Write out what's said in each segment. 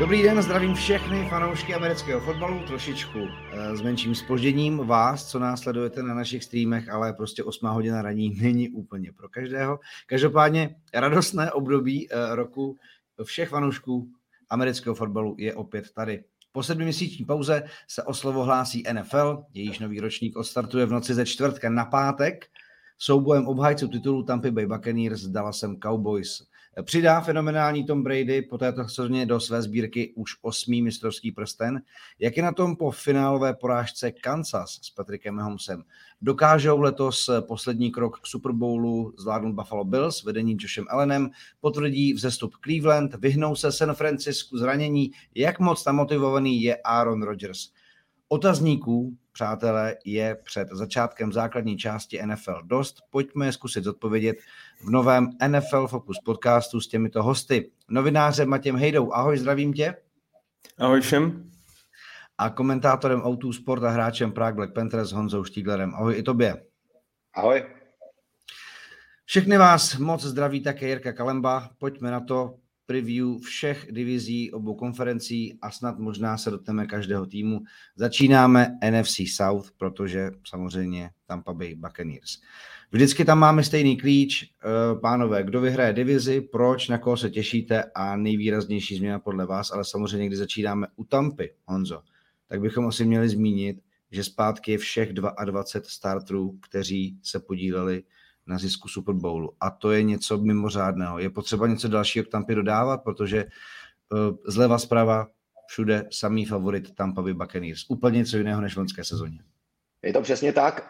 Dobrý den, zdravím všechny fanoušky amerického fotbalu, trošičku s menším zpožděním vás, co nás sledujete na našich streamech, ale prostě 8 hodina raní není úplně pro každého. Každopádně radostné období roku všech fanoušků amerického fotbalu je opět tady. Po 7měsíční pauze se o slovo hlásí NFL, jejíž nový ročník odstartuje v noci ze čtvrtka na pátek soubojem obhájců titulu Tampa Bay Buccaneers s Dallasem Cowboys. Přidá fenomenální Tom Brady po této sezóně do své sbírky už 8. mistrovský prsten. Jak je na tom po finálové porážce Kansas s Patrickem Mahomesem? Dokážou letos poslední krok k Super Bowlu zvládnout Buffalo Bills vedení Joshem Allenem? Potvrdí vzestup Cleveland? Vyhnou se San Francisku zranění? Jak moc namotivovaný je Aaron Rodgers? Otazníků, přátelé, je před začátkem základní části NFL dost. Pojďme je zkusit zodpovědět v novém NFL Focus podcastu s těmito hosty. Novinářem Matějem Hejdou, ahoj, zdravím tě. Ahoj všem. A komentátorem Outů Sport a hráčem Prague Black Panthers Honzou Štíglerem. Ahoj i tobě. Ahoj. Všechny vás moc zdraví také Jirka Kalemba. Pojďme na to. Preview všech divizí obou konferencí a snad možná se dotkneme každého týmu. Začínáme NFC South, protože samozřejmě Tampa Bay Buccaneers. Vždycky tam máme stejný klíč. Pánové, kdo vyhraje divizi, proč, na koho se těšíte a nejvýraznější změna podle vás, ale samozřejmě, když začínáme u Tampy, Honzo, tak bychom asi měli zmínit, že zpátky je všech 22 starterů, kteří se podíleli na zisku Super Bowlu. A to je něco mimořádného. Je potřeba něco dalšího k Tampě dodávat, protože zleva zprava všude samý favorit Tampa Bay Buccaneers. Úplně něco jiného než v loňské sezóně. Je to přesně tak.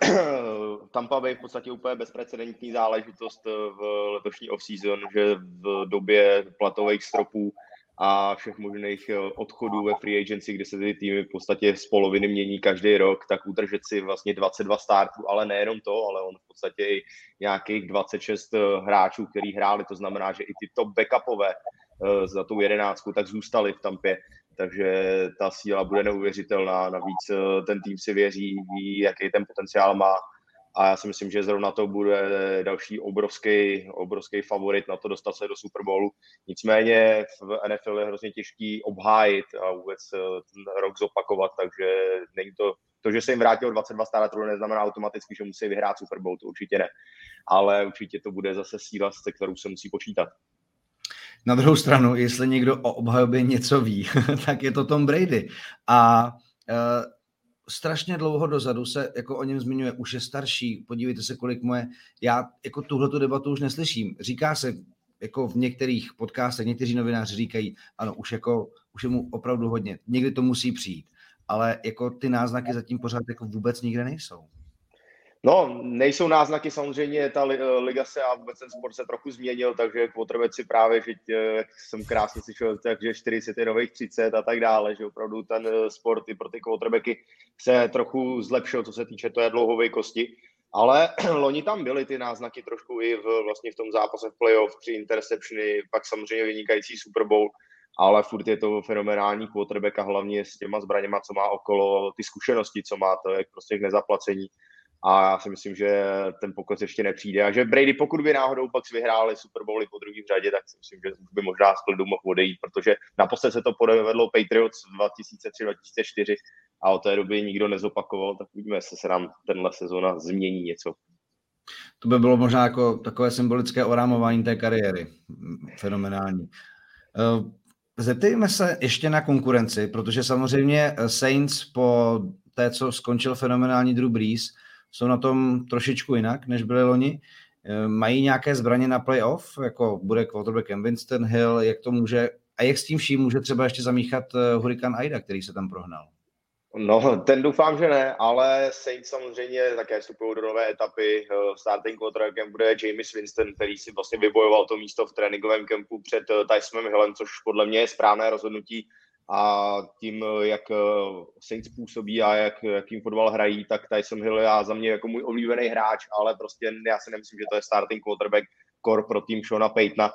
Tampa Bay v podstatě úplně bezprecedentní záležitost v letošní off-season, že v době platových stropů a všech možných odchodů ve free agency, kde se ty týmy v podstatě z poloviny mění každý rok, tak udržet si vlastně 22 startů, ale nejenom to, ale on v podstatě i nějakých 26 hráčů, který hráli, to znamená, že i ty top backupové za tou 11 tak zůstali v Tampě, takže ta síla bude neuvěřitelná, navíc ten tým si věří, jaký ten potenciál má a já si myslím, že zrovna to bude další obrovský favorit na to dostat se do Super Bowlu. Nicméně v NFL je hrozně těžký obhájit a vůbec ten rok zopakovat, takže není to, že se jim vrátilo 22 starterů, neznamená automaticky, že musí vyhrát Super Bowl, to určitě ne. Ale určitě to bude zase síla, se kterou se musí počítat. Na druhou stranu, jestli někdo o obhajobě něco ví, tak je to Tom Brady. A strašně dlouho dozadu se jako o něm zmiňuje, už je starší, podívejte se, kolik moje, já jako tuhletu debatu už neslyším. Říká se, jako v některých podcastech, někteří novináři říkají, ano, už je mu opravdu hodně, někdy to musí přijít, ale jako ty náznaky zatím pořád jako vůbec nikde nejsou. No, nejsou náznaky, samozřejmě ta liga se a vůbec ten sport se trochu změnil, takže potřebuje si právě, že jsem krásně slyšel, takže 40 je nových 30 a tak dále, že opravdu ten sport i pro ty quarterbacky se trochu zlepšil, co se týče té dlouhověkosti. Ale loni tam byly ty náznaky trošku i vlastně v tom zápase v playoff, 3 interceptiony, pak samozřejmě vynikající Super Bowl, ale furt je to fenomenální quarterback a hlavně s těma zbraněma, co má okolo, ty zkušenosti, co má, to je prostě k nezaplacení. A já si myslím, že ten pokles ještě nepřijde. A že Brady, pokud by náhodou pak vyhráli Super Bowly po druhém řadě, tak si myslím, že by možná z klidu mohl odejít, protože naposled se to povedlo Patriots 2003-2004 a od té doby nikdo nezopakoval, tak uvidíme, jestli se nám tenhle sezona změní něco. To by bylo možná jako takové symbolické orámování té kariéry. Fenomenální. Zeptejme se ještě na konkurenci, protože samozřejmě Saints po té, co skončil fenomenální Drew Brees, jsou na tom trošičku jinak, než byli loni. Mají nějaké zbraně na playoff, jako bude quarterbackem Winston Hill, jak to může, a jak s tím vším může třeba ještě zamíchat Hurricane Ida, který se tam prohnal? No, ten doufám, že ne, ale Saints samozřejmě také vstupují do nové etapy. Starting quarterbackem bude Jameis Winston, který si vlastně vybojoval to místo v tréninkovém kempu před Tysonem Hillem, což podle mě je správné rozhodnutí. A tím, jak Saints působí a jakým fotbal hrají, tak Tyson Hill je za mě jako můj oblíbený hráč, ale prostě já si nemyslím, že to je starting quarterback core pro tým Seana Paytona.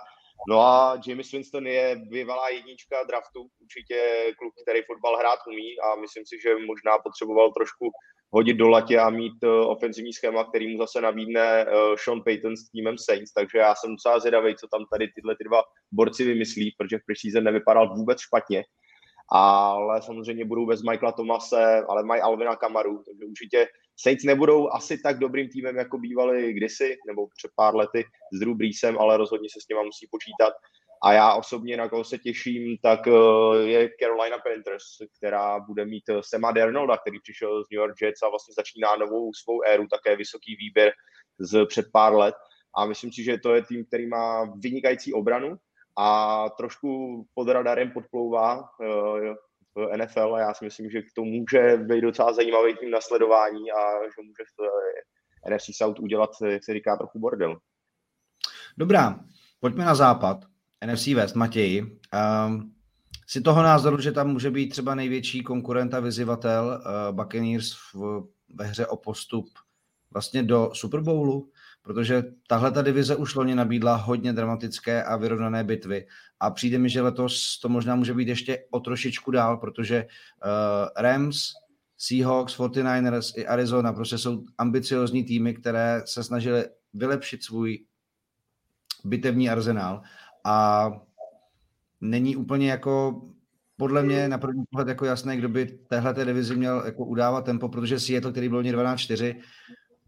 No a Jameis Winston je bývalá jednička draftu, určitě kluk, který fotbal hrát umí a myslím si, že možná potřeboval trošku hodit do latě a mít ofenzivní schéma, který mu zase nabídne Sean Payton s týmem Saints, takže já jsem docela zvědavý, co tam tady tyhle dva borci vymyslí, protože v preseason nevypadal vůbec špatně. ale samozřejmě budou bez Michaela Thomase, ale mají Alvina Kamaru, takže určitě Saints nebudou asi tak dobrým týmem, jako bývali kdysi, nebo před pár lety s Drew Breesem, ale rozhodně se s nima musí počítat. A já osobně, na koho se těším, tak je Carolina Panthers, která bude mít Sama Darnolda, který přišel z New York Jets a vlastně začíná novou svou éru, také vysoký výběr z před pár let. A myslím si, že to je tým, který má vynikající obranu a trošku pod radarem podplouvá v NFL a já si myslím, že to může být docela zajímavý tým na sledování a že může v NFC South udělat, jak se říká, trochu bordel. Dobrá, pojďme na západ. NFC West, Matěji. Si toho názoru, že tam může být třeba největší konkurent a vyzývatel Buccaneers ve hře o postup vlastně do Super Bowlu, protože tahle ta divize už loni nabídla hodně dramatické a vyrovnané bitvy a přijde mi, že letos to možná může být ještě o trošičku dál, protože Rams, Seahawks, 49ers i Arizona prostě jsou ambiciozní týmy, které se snažily vylepšit svůj bitevní arzenál a není úplně jako podle mě na první pohled jako jasné, kdo by téhleté divizi měl jako udávat tempo, protože Seattle, který byl 12-4,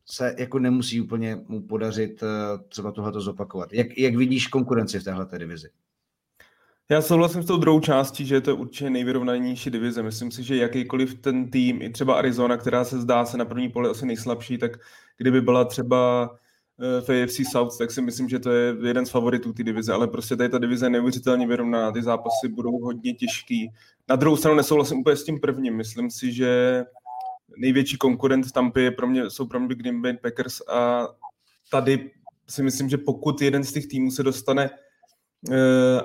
se jako nemusí úplně mu podařit třeba tohleto zopakovat. Jak vidíš konkurenci v téhleté divizi? Já souhlasím s tou druhou částí, že to je určitě nejvyrovnanější divize. Myslím si, že jakýkoliv ten tým, i třeba Arizona, která se zdá se na první pohled asi nejslabší, tak kdyby byla třeba v AFC South, tak si myslím, že to je jeden z favoritů té divize, ale prostě tady ta divize je neuvěřitelně vyrovnaná, ty zápasy budou hodně těžký. Na druhou stranu nesouhlasím úplně s tím prvním, myslím si, že největší konkurent v Tampě jsou pro mě Green Bay Packers a tady si myslím, že pokud jeden z těch týmů se dostane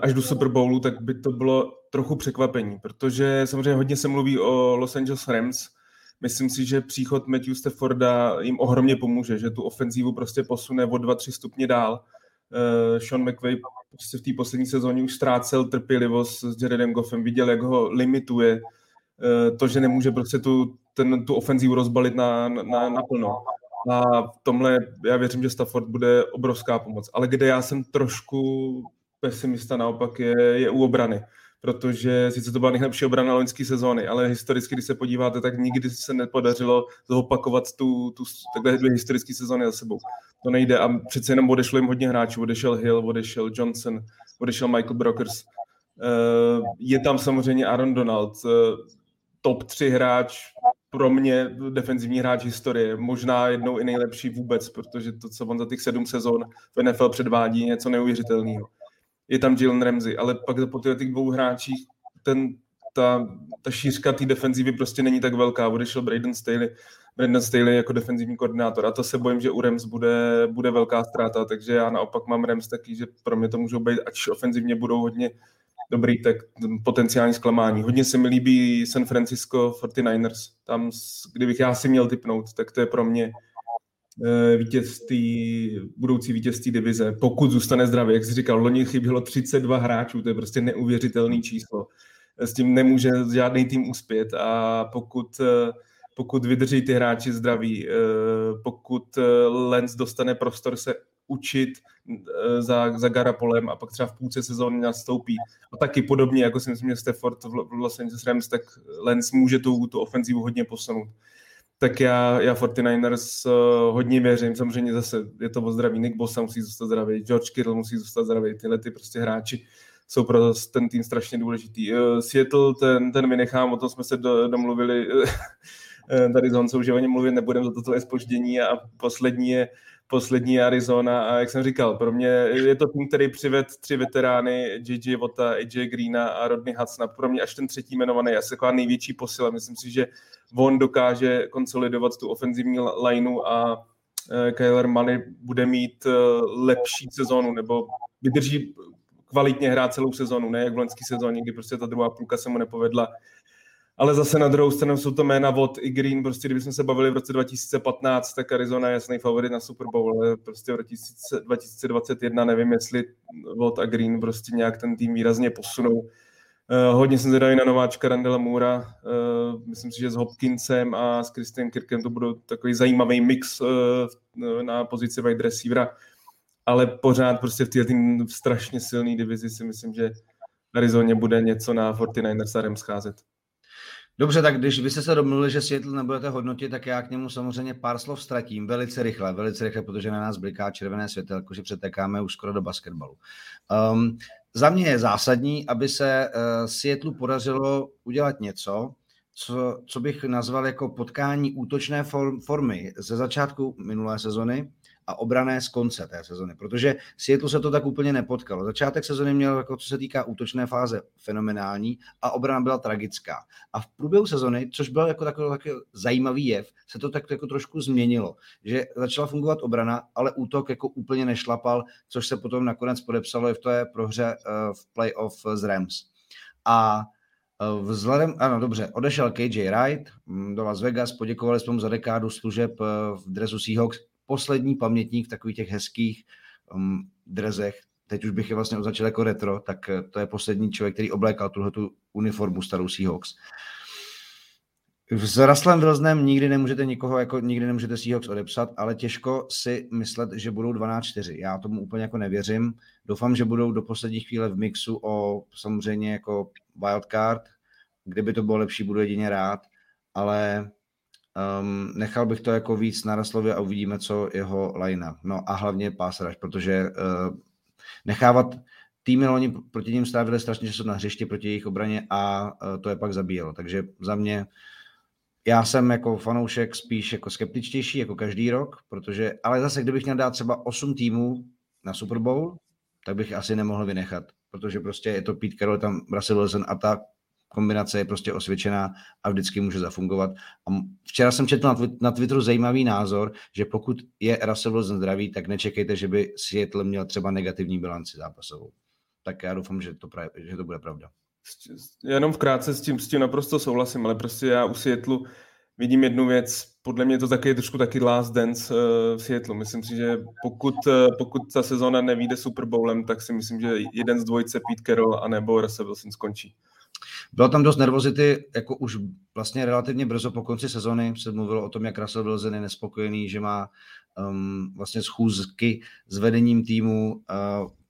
až do Super Bowlu, tak by to bylo trochu překvapení, protože samozřejmě hodně se mluví o Los Angeles Rams. Myslím si, že příchod Matthew Stafforda jim ohromně pomůže, že tu ofenzívu prostě posune o 2-3 stupně dál. Sean McVay prostě v té poslední sezóně už ztrácel trpělivost s Jaredem Goffem, viděl, jak ho limituje. To, že nemůže prostě tu ofenzívu rozbalit naplno. A v tomhle já věřím, že Stafford bude obrovská pomoc. Ale kde já jsem trošku pesimista naopak je u obrany. Protože sice to byla nejlepší obrana loňské sezóny, ale historicky, když se podíváte, tak nikdy se nepodařilo zopakovat tu takhle dvě historické sezóny za sebou. To nejde a přece jenom odešlo jim hodně hráčů. Odešel Hill, odešel Johnson, odešel Michael Brockers. Je tam samozřejmě Aaron Donald, top 3 hráč, pro mě defenzivní hráč historie, možná jednou i nejlepší vůbec, protože to, co on za těch 7 sezon v NFL předvádí, je něco neuvěřitelného. Je tam Jalen Ramsey, ale pak po těch 2 hráčích ta šířka té defenzívy prostě není tak velká. Odešel Brandon Staley jako defenzivní koordinátor a to se bojím, že u Rams bude velká ztráta, takže já naopak mám Rams taky, že pro mě to můžou být, ač ofenzivně budou hodně dobrý, tak potenciální zklamání. Hodně se mi líbí San Francisco 49ers, tam kdybych já si měl tipnout, tak to je pro mě budoucí vítězství divize, pokud zůstane zdravý. Jak jsi říkal, loni chybělo 32 hráčů, to je prostě neuvěřitelný číslo. S tím nemůže žádný tým uspět a pokud vydrží ty hráči zdraví, pokud Lenz dostane prostor se učit za Garapolem a pak třeba v půlce sezóny nastoupí. A taky podobně, jako si myslím, že Stafford v Los Angeles Rams, tak Lenz může tu ofenzivu hodně posunout. Tak já 49ers hodně věřím, samozřejmě zase je to o zdraví, Nick Bosa musí zůstat zdravý, George Kittle musí zůstat zdravý, tyhle ty prostě hráči jsou pro ten tým strašně důležitý. Seattle, ten vynechám, o tom jsme se domluvili tady s Honcou, že o něm mluvit nebudeme, za toto je zpoždění a poslední je Arizona a jak jsem říkal, pro mě je to tým, který přivedl 3 veterány, JJ Watta, AJ Greena a Rodney Hudsona, pro mě až ten 3. jmenovaný, asi taková největší posila, myslím si, že on dokáže konsolidovat tu ofenzivní lineu a Kyler Murray bude mít lepší sezonu, nebo vydrží kvalitně hrát celou sezonu, ne jak v loňské sezóně, kdy prostě ta druhá půlka se mu nepovedla. Ale zase na druhou stranu jsou to jména Watt i Green, prostě kdybychom se bavili v roce 2015, tak Arizona je jasný favorit na Super Bowl, ale prostě v roce 2021 nevím, jestli Watt a Green prostě nějak ten tým výrazně posunou. Hodně jsem zvědavý na nováčka Randala Moora, myslím si, že s Hopkinsem a s Christianem Kirkem to budou takový zajímavý mix na pozici wide receivera, ale pořád prostě v této strašně silné divizi si myslím, že Arizoně bude něco na 49ers a Rams scházet. Dobře, tak když vy jste se domluvili, že Seattle nebudete hodnotit, tak já k němu samozřejmě pár slov ztratím velice rychle, protože na nás bliká červené světelko, že přetékáme už skoro do basketbalu. Za mě je zásadní, aby se Seattleu podařilo udělat něco, co bych nazval jako potkání útočné formy ze začátku minulé sezony a obrané z konce té sezony, protože Seattle se to tak úplně nepotkalo. Začátek sezony měl, jako co se týká útočné fáze, fenomenální a obrana byla tragická. A v průběhu sezony, což byl jako takový zajímavý jev, se to tak jako trošku změnilo, že začala fungovat obrana, ale útok jako úplně nešlapal, což se potom nakonec podepsalo i v té prohře v playoff z Rams. A vzhledem, ano dobře, odešel KJ Wright do Las Vegas, poděkovali jsme mu za dekádu služeb v dresu Seahawks, poslední pamětník v takových těch hezkých drezech, teď už bych je vlastně označil jako retro, tak to je poslední člověk, který oblékal tuhletu uniformu starou Seahawks. S Russellem Wilsonem nikdy nemůžete Seahawks odepsat, ale těžko si myslet, že budou 12-4. Já tomu úplně jako nevěřím. Doufám, že budou do poslední chvíle v mixu o samozřejmě jako wildcard. Kdyby to bylo lepší, budu jedině rád, ale nechal bych to jako víc na Russellově a uvidíme, co jeho line-up. No a hlavně pass rush, protože nechávat týmy, oni proti ním strávili strašně času na hřišti proti jejich obraně a to je pak zabíjelo. Takže za mě, já jsem jako fanoušek spíš jako skeptičtější, jako každý rok, protože, ale zase, kdybych měl dát třeba 8 týmů na Super Bowl, tak bych asi nemohl vynechat, protože prostě je to Pete Carroll, tam Russell Wilson a ta kombinace je prostě osvědčená a vždycky může zafungovat. A včera jsem četl na Twitteru zajímavý názor, že pokud je Russell Wilson zdravý, tak nečekejte, že by Seattle měl třeba negativní bilanci zápasovou. Tak já doufám, že to bude pravda. Jenom vkrátce s tím naprosto souhlasím, ale prostě já u Seattle vidím jednu věc, podle mě to taky je trošku taky last dance v Seattle. Myslím si, že pokud ta sezona nevyjde Super Bowlem, tak si myslím, že jeden z dvojice Pete Carroll anebo Russell Wilson skončí. Bylo tam dost nervozity, jako už vlastně relativně brzo po konci sezony se mluvilo o tom, jak Russell Wilson je nespokojený, že má vlastně schůzky s vedením týmu,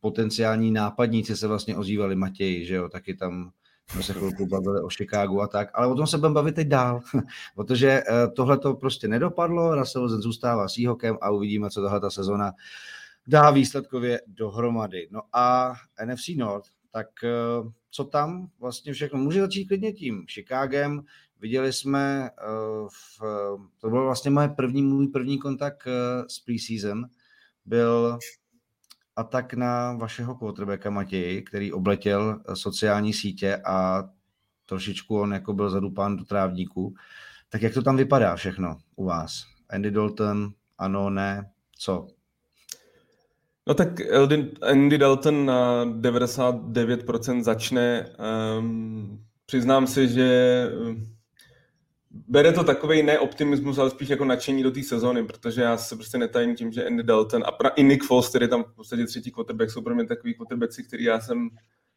potenciální nápadníci se vlastně ozývali, Matěj, že jo, taky tam se chvilku bavili o Chicagu a tak, ale o tom se budeme bavit teď dál, protože tohle to prostě nedopadlo, Russell Wilson zůstává Seahawkem a uvidíme, co tahle ta sezona dá výsledkově dohromady. No a NFC North, tak co tam vlastně všechno? Může začít klidně tím Chicagem. Viděli jsme, to byl vlastně můj první kontakt s preseason, byl atak na vašeho quarterbacka Matěji, který obletěl sociální sítě a trošičku on jako byl zadupán do trávníku. Tak jak to tam vypadá všechno u vás? Andy Dalton, ano, ne, co? No tak Andy Dalton na 99% začne. Přiznám se, že bere to takovej ne optimismus, ale spíš jako nadšení do té sezony, protože já se prostě netajím tím, že Andy Dalton a i Nick Foles, který tam v podstatě třetí quarterback, jsou pro mě takový quarterbacki, který já jsem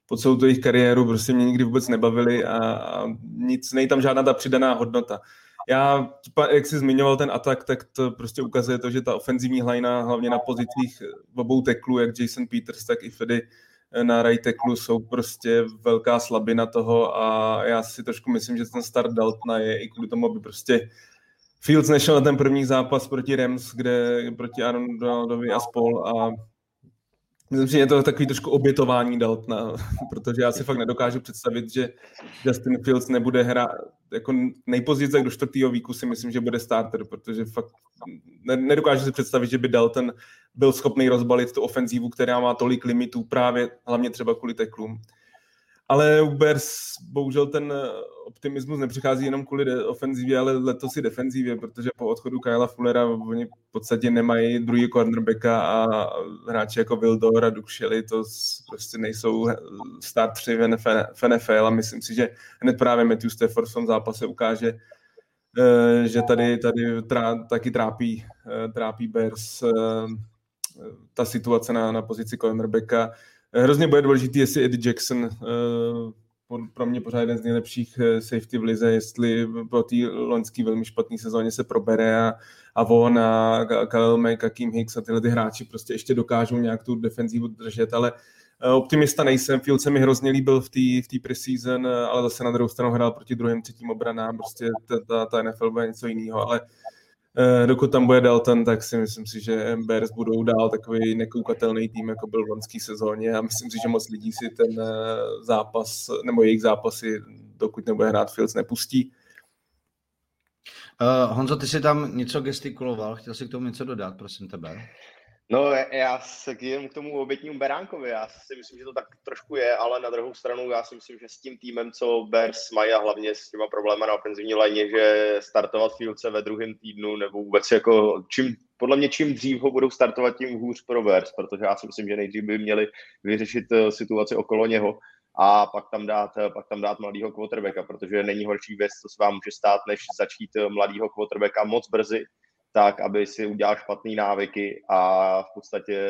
po celou tu jejich kariéru prostě mě nikdy vůbec nebavili a nic, není tam žádná ta přidaná hodnota. Já, jak jsi zmiňoval ten atak, tak to prostě ukazuje to, že ta ofenzivní hlajna, hlavně na pozicích obou teklů, jak Jason Peters, tak i Fedy na right tacklu, jsou prostě velká slabina toho a já si trošku myslím, že ten start Daltona je i kvůli tomu, aby prostě Fields nešel na ten první zápas proti Rams, kde proti Aaron Donaldovi a spol a myslím, že je to takový trošku obětování Daltona, protože já si fakt nedokážu představit, že Justin Fields nebude hrát, jako nejpozději do 4. víku si myslím, že bude starter, protože fakt nedokážu si představit, že by Dalton byl schopný rozbalit tu ofenzívu, která má tolik limitů právě, hlavně třeba kvůli teklům. Ale u Bears bohužel ten optimismus nepřichází jenom kvůli ofenzivě, ale letos i defenzivě, protože po odchodu Kylea Fullera oni v podstatě nemají druhý cornerbacka a hráči jako Vildor a Duke Shelley, to prostě nejsou startři v NFL a myslím si, že hned právě Matthew Stafford v tom zápase ukáže, že tady taky trápí Bears ta situace na pozici cornerbacka. Hrozně bude důležitý, jestli Eddie Jackson, pro mě pořád jeden z nejlepších safety v lize, jestli po té loňské velmi špatné sezóně se probere a on a Khalil Mack a Kim Hicks a tyhle ty hráči prostě ještě dokážou nějak tu defenzívu držet, ale Optimista nejsem, Field se mi hrozně líbil v té preseason, ale zase na druhou stranu hrál proti druhým, třetím obranám, prostě ta NFL bude něco jiného, ale dokud tam bude Dalton, tak si myslím si, že Bears budou dál takový nekoukatelný tým, jako byl v loňský sezóně, a myslím si, že moc lidí si ten zápas, nebo jejich zápasy, dokud nebude hrát Fields, nepustí. Honzo, ty jsi tam něco gestikuloval, chtěl jsi k tomu něco dodat, prosím tebe. No, já se k tomu obětnímu beránkovi, já si myslím, že to tak trošku je, ale na druhou stranu já si myslím, že s tím týmem, co Bears mají, a hlavně s těma problémy na ofenzivní lajně, že startovat Fieldse ve druhém týdnu, nebo vůbec jako podle mě čím dřív ho budou startovat, tím hůř pro Bears, protože já si myslím, že nejdřív by měli vyřešit situaci okolo něho a pak tam dát mladýho quarterbacka, protože není horší věc, co se vám může stát, než začít mladýho quarterbacka moc brzy, tak aby si udělal špatný návyky a v podstatě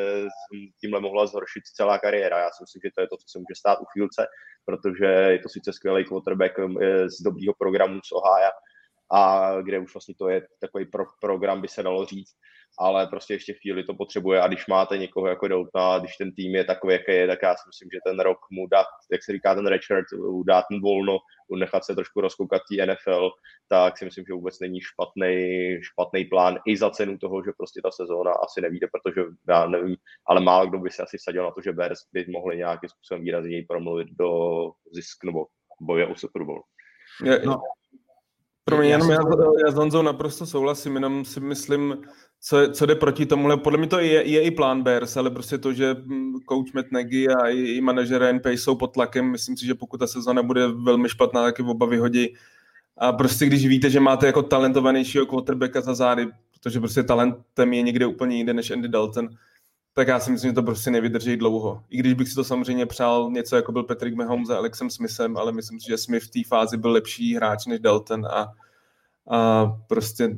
tímhle mohla zhoršit celá kariéra. Já si myslím, že to je to, co se může stát u Fieldse, protože je to sice skvělý quarterback z dobrýho programu z Ohio, a kde už vlastně to je takový program, by se dalo říct, ale prostě ještě chvíli to potřebuje, a když máte někoho jako Doutna, když ten tým je takový, jaký je, tak já si myslím, že ten rok mu dát, jak se říká ten redshirt, dát mu volno, nechat se trošku rozkoukat tý NFL, tak si myslím, že vůbec není špatný plán i za cenu toho, že prostě ta sezóna asi nevíde, protože já nevím, ale málo kdo by se asi vsadil na to, že Bears by mohli nějakým způsobem výrazněji promluvit do zisk nebo boje o Super Bowl. No. Pro mě jenom já s Honzou naprosto souhlasím, jenom si myslím, co jde proti tomuhle. Podle mě to je i plán Bears, ale prostě to, že coach Matt Nagy a i manažer Ryan Pace jsou pod tlakem, myslím si, že pokud ta sezona bude velmi špatná, tak je oba vyhodí. A prostě když víte, že máte jako talentovanějšího quarterbacka za zády, protože prostě talentem je někde úplně jinde než Andy Dalton, tak já si myslím, že to prostě nevydrží dlouho. I když bych si to samozřejmě přál něco, jako byl Patrick Mahomes a Alexem Smithem, ale myslím si, že Smith v té fázi byl lepší hráč než Dalton, a prostě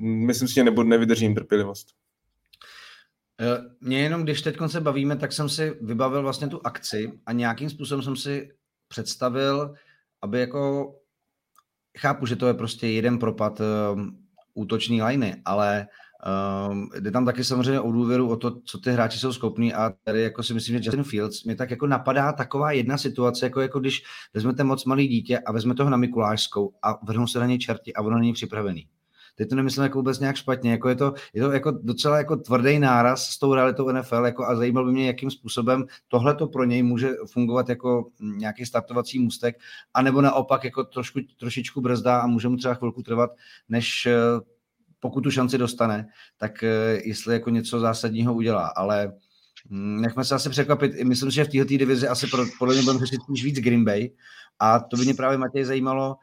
myslím si, že nevydržím trpělivost. Mě jenom, když teď se bavíme, tak jsem si vybavil vlastně tu akci a nějakým způsobem jsem si představil, aby jako, chápu, že to je prostě jeden propad útoční lajny, ale jde tam taky samozřejmě o důvěru, o to, co ty hráči jsou schopní, a tady jako si myslím, že Justin Fields, mě tak jako napadá taková jedna situace, jako když vezmete moc malý dítě a vezmete ho na Mikulášskou a vrhnou se na něj čerti a on není připravený. Teď to nemyslím jako vůbec nějak špatně, jako je to jako docela jako tvrdý náraz s tou realitou NFL, jako, a zajímalo by mě, jakým způsobem tohle to pro něj může fungovat jako nějaký startovací můstek, anebo naopak jako trošičku brzdá a může mu třeba chvilku trvat, než pokud tu šanci dostane, tak jestli jako něco zásadního udělá, ale nechme se asi překvapit. Myslím si, že v této divizi asi podle mě budeme řešit už víc Green Bay, a to by mě právě, Matěj, zajímalo,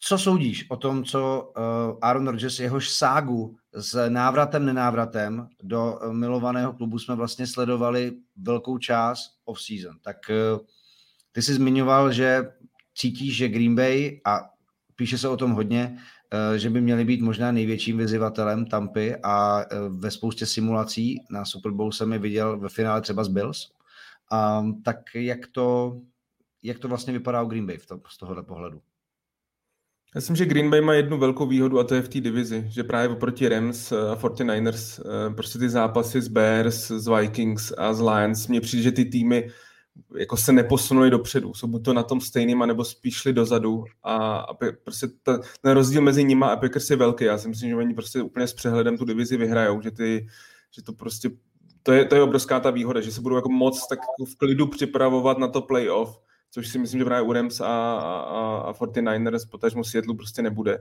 co soudíš o tom, co Aaron Rodgers, jehož ságu s návratem, nenávratem do milovaného klubu jsme vlastně sledovali velkou část off-season. Tak ty jsi zmiňoval, že cítíš, že Green Bay, a píše se o tom hodně, že by měli být možná největším vyzývatelem Tampy, a ve spoustě simulací na Super Bowl jsem je viděl ve finále třeba z Bills. Tak jak to vlastně vypadá u Green Bay z tohohle pohledu? Já myslím, že Green Bay má jednu velkou výhodu, a to je v té divizi, že právě oproti Rams a 49ers prostě ty zápasy z Bears, z Vikings a z Lions, mně přijde, že ty týmy jako se neposunuli dopředu, jsou buď to na tom stejným, anebo spíš šli dozadu, a prostě ten rozdíl mezi nima a Packers je velký. Já si myslím, že oni prostě úplně s přehledem tu divizi vyhrajou, že to prostě, to je obrovská ta výhoda, že se budou jako moc tak v klidu připravovat na to playoff, což si myslím, že právě u Rams a 49ers, potažmo Seattlu, prostě nebude.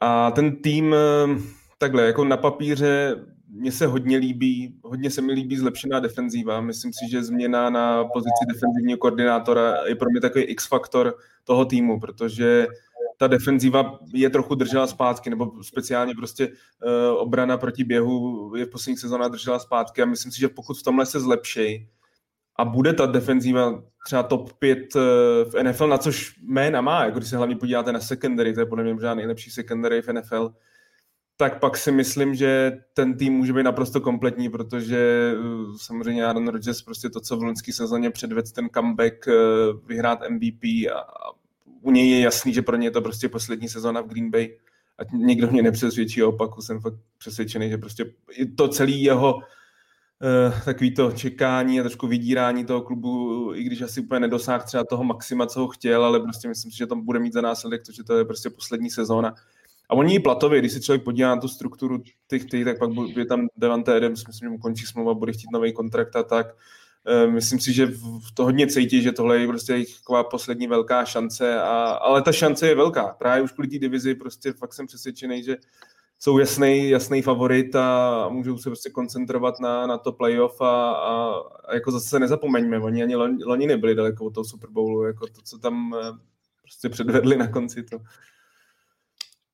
A ten tým takhle, jako na papíře, mně se hodně se mi líbí zlepšená defenzíva. Myslím si, že změna na pozici defenzivního koordinátora je pro mě takový X-faktor toho týmu, protože ta defenzíva je trochu držela zpátky, nebo speciálně prostě obrana proti běhu je v posledních sezónách držela zpátky, a myslím si, že pokud v tomhle se zlepší a bude ta defenzíva třeba top 5 v NFL, na což jména má, jako když se hlavně podíváte na secondary, to je podle mě možná nejlepší secondary v NFL, tak pak si myslím, že ten tým může být naprosto kompletní, protože samozřejmě Aaron Rodgers prostě to, co v loňské sezóně předvedl, ten comeback, vyhrát MVP, a u něj je jasný, že pro něj je to prostě poslední sezóna v Green Bay. Ať někdo mě nepřesvědčí, opaku, jsem fakt přesvědčený, že prostě to celý jeho takový to čekání a trošku vydírání toho klubu, i když asi úplně nedosáhl třeba toho maxima, co ho chtěl, ale prostě myslím si, že tam bude mít za následek to, že to je prostě poslední sezóna. A oni i platově, když se člověk podívá na tu strukturu těch, tak pak je tam Davante Adams, myslím, že mu končí smlouva, bude chtít nový kontrakt a tak. Myslím si, že to hodně cítí, že tohle je prostě jejich taková poslední velká šance, ale ta šance je velká. Právě už kvůli té divizi prostě fakt jsem přesvědčený, že jsou jasný favorit a můžou se prostě koncentrovat na to playoff a jako zase nezapomeňme, oni ani loni nebyli daleko od toho Super Bowlu, jako to, co tam prostě předvedli na konci to.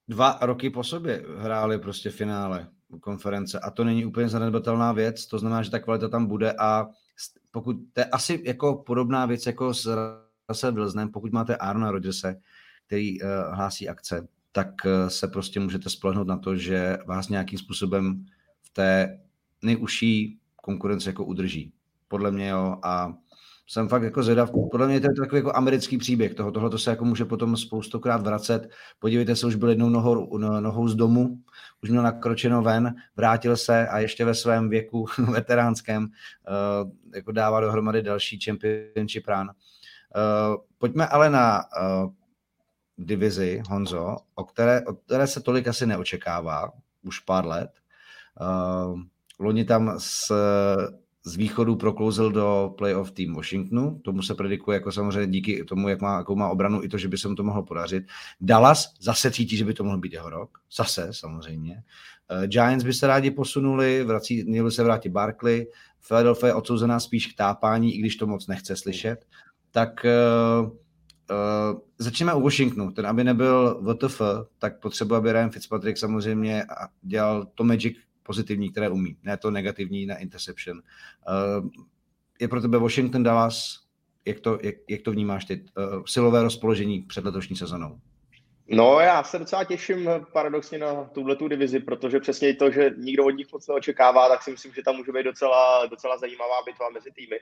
2 roky po sobě hráli prostě finále konference a to není úplně zanedbatelná věc, to znamená, že ta kvalita tam bude a pokud, to je asi jako podobná věc jako s Russellem Wilsonem, pokud máte Aarona Rodgerse, který hlásí akce, tak se prostě můžete spolehnout na to, že vás nějakým způsobem v té nejužší konkurenci jako udrží. Podle mě jo a jsem fakt jako zvědav. Podle mě to je takový jako americký příběh toho. Tohle to se jako může potom spoustokrát vracet. Podívejte se, už byl jednou nohou z domu, už měl nakročeno ven, vrátil se a ještě ve svém věku veteránském jako dává dohromady další championship run. Pojďme ale na divizi, Honzo, o které se tolik asi neočekává už pár let. Loni tam z východu proklouzil do playoff tým Washingtonu. Tomu se predikuje jako samozřejmě díky tomu, jakou má obranu i to, že by se mu to mohlo podařit. Dallas zase cítí, že by to mohl být jeho rok. Zase samozřejmě. Giants by se rádi posunuli, měli se vrátit Barkley. Philadelphia je odsouzená spíš k tápání, i když to moc nechce slyšet. Tak začneme u Washingtonu. Ten, aby nebyl WTF, tak potřebuje, aby Ryan Fitzpatrick samozřejmě dělal to magic pozitivní, které umí, ne to negativní na interception. Je pro tebe Washington, Dallas, jak to vnímáš ty? Silové rozpoložení před letošní sezonou? No, já se docela těším paradoxně na tuhletu divizi, protože přesně to, že nikdo od nich moc neočekává, tak si myslím, že tam může být docela zajímavá bitva mezi týmy.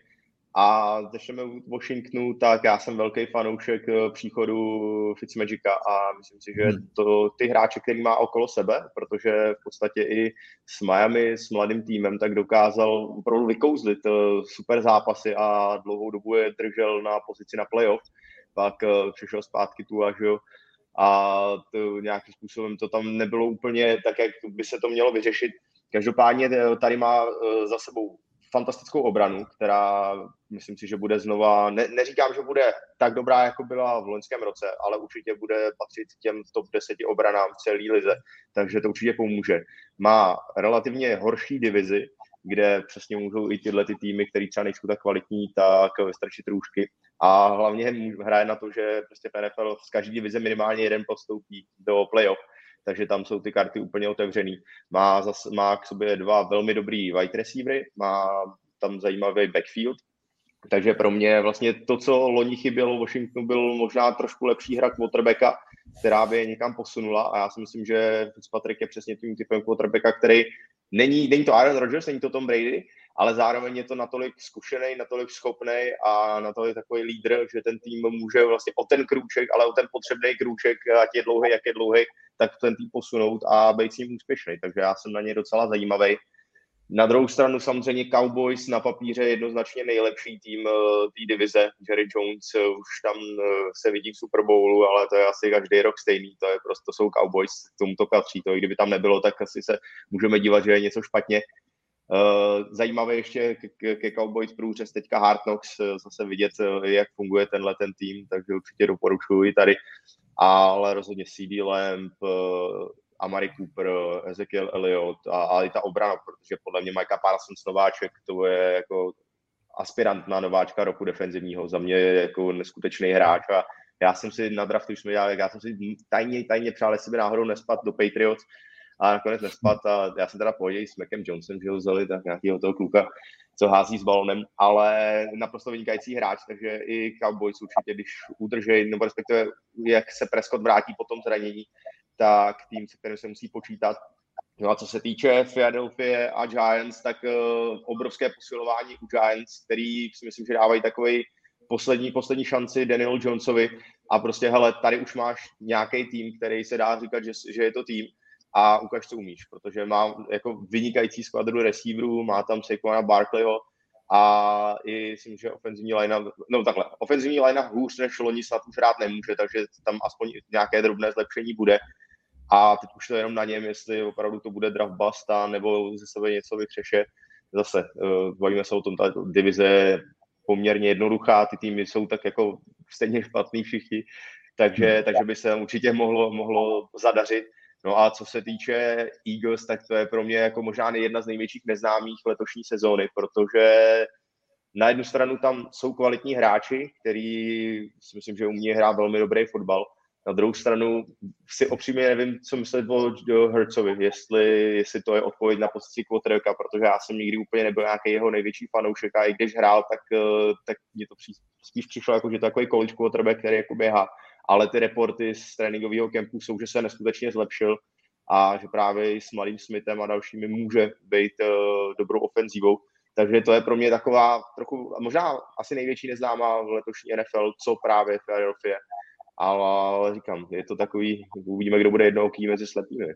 A začneme od Washingtonu, tak já jsem velký fanoušek příchodu Fitzmagica a myslím si, že to ty hráče, který má okolo sebe, protože v podstatě i s Miami, s mladým týmem, tak dokázal opravdu vykouzlit super zápasy a dlouhou dobu je držel na pozici na playoff, pak přišel zpátky tu až jo. A to nějakým způsobem to tam nebylo úplně tak, jak by se to mělo vyřešit. Každopádně tady má za sebou fantastickou obranu, která myslím si, že bude znova, neříkám, že bude tak dobrá, jako byla v loňském roce, ale určitě bude patřit těm top 10 obranám v celé lize, takže to určitě pomůže. Má relativně horší divizi, kde přesně můžou i tyhle ty týmy, které třeba nejsou tak kvalitní, tak vystrčit růžky. A hlavně hraje na to, že prostě NFL z každé divize minimálně jeden postoupí do playoff, takže tam jsou ty karty úplně otevřený. Má k sobě 2 velmi dobrý wide receivery, má tam zajímavý backfield, takže pro mě vlastně to, co loni chybělo Washingtonu, byl možná trošku lepší hra quarterbacka, která by je někam posunula a já si myslím, že Fitzpatrick je přesně tím typem quarterbacka, který není to Aaron Rodgers, není to Tom Brady, ale zároveň je to natolik zkušený, natolik schopný a natolik takový lídr, že ten tým může vlastně o ten krůček, ale o ten potřebný krůček, ať je dlouhý, jak je dlouhý, tak ten tým posunout a být s ním úspěšný. Takže já jsem na ně docela zajímavý. Na druhou stranu samozřejmě Cowboys na papíře jednoznačně nejlepší tým té divize. Jerry Jones už tam se vidí v Super Bowlu, ale to je asi každý rok stejný. To je prostě jsou Cowboys, k tomu to patří. To i kdyby tam nebylo, tak asi se můžeme dívat, že je něco špatně. Zajímavé ještě ke Cowboys průřez teďka Hard Knocks, zase vidět, jak funguje tenhle ten tým, takže určitě doporučuji i tady, ale rozhodně CD Lamb, Amari Cooper, Ezekiel Elliott a i ta obrana, protože podle mě Micah Parsons nováček, to je jako aspirant na nováčka roku defenzivního, za mě je jako neskutečný hráč a já jsem si na draftu, já jsem si tajně přál, jestli by náhodou nespat do Patriots, a nakonec nespad a já jsem teda pohodil s Macem Johnsonem, že ho vzali, tak nějakýho toho kluka, co hází s balonem, ale naprosto vynikající hráč, takže i Cowboys určitě, když udržejí, nebo respektive jak se Prescott vrátí po tom zranění, tak tým, se kterým se musí počítat. No a co se týče Philadelphia a Giants, tak obrovské posilování u Giants, který si myslím, že dávají takovej poslední šanci Daniel Jonesovi a prostě hele, tady už máš nějaký tým, který se dá říkat, že je to tým, a ukaž, co umíš, protože má jako vynikající skvadru receiverů, má tam Saquona Barkleyho a i si může ofenzivní linea, no takhle, ofenzivní linea hůř než loni snad už rád nemůže, takže tam aspoň nějaké drobné zlepšení bude. A teď už to jenom na něm, jestli opravdu to bude draft bust nebo ze sebe něco vytřeše. Zase, bavíme se o tom, ta divize je poměrně jednoduchá, ty týmy jsou tak jako stejně špatný všichni, takže by se určitě mohlo zadařit. No a co se týče Eagles, tak to je pro mě jako možná jedna z největších neznámých letošní sezóny, protože na jednu stranu tam jsou kvalitní hráči, který si myslím, že umějí hrát velmi dobrý fotbal. Na druhou stranu si opřímně nevím, co myslet o Hurtsovi, jestli to je odpověď na pozici quarterbacka, protože já jsem nikdy úplně nebyl nějaký jeho největší fanoušek a i když hrál, tak mě to spíš přišlo, jako, že to je takový college quarterback, který jako běhá. Ale ty reporty z tréninkového kempu jsou, že se neskutečně zlepšil a že právě s Malým Smithem a dalšími může být dobrou ofenzívou. Takže to je pro mě taková trochu, možná asi největší neznámá v letošní NFL, co právě Philadelphia. Ale říkám, je to takový, uvidíme, kdo bude jednooký mezi slepými.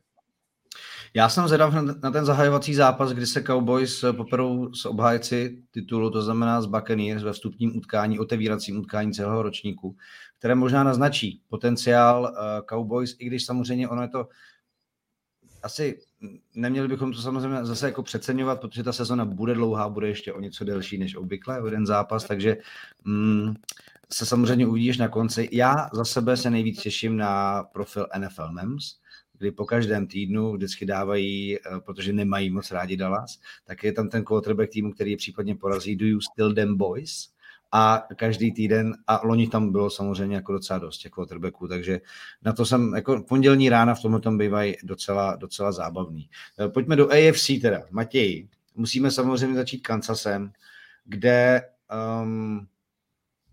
Já jsem zvědav na ten zahajovací zápas, kdy se Cowboys poperou s obhájci titulu, to znamená s Buccaneers ve vstupním utkání, otevíracím utkání celého ročníku, které možná naznačí potenciál Cowboys, i když samozřejmě ono je to asi, neměli bychom to samozřejmě zase jako přeceňovat, protože ta sezona bude dlouhá, bude ještě o něco delší než obvykle, jeden zápas, takže se samozřejmě uvidíš na konci. Já za sebe se nejvíc těším na profil NFL Mems, kdy po každém týdnu vždycky dávají, protože nemají moc rádi Dallas, tak je tam ten quarterback týmu, který je případně porazí, Do You Still Them Boys? A každý týden, a loni tam bylo samozřejmě jako docela dost těch quarterbacků, takže na to jsem, jako pondělní rána v tomhle tam bývají docela zábavný. Pojďme do AFC teda. Matěj, musíme samozřejmě začít Kansasem, kde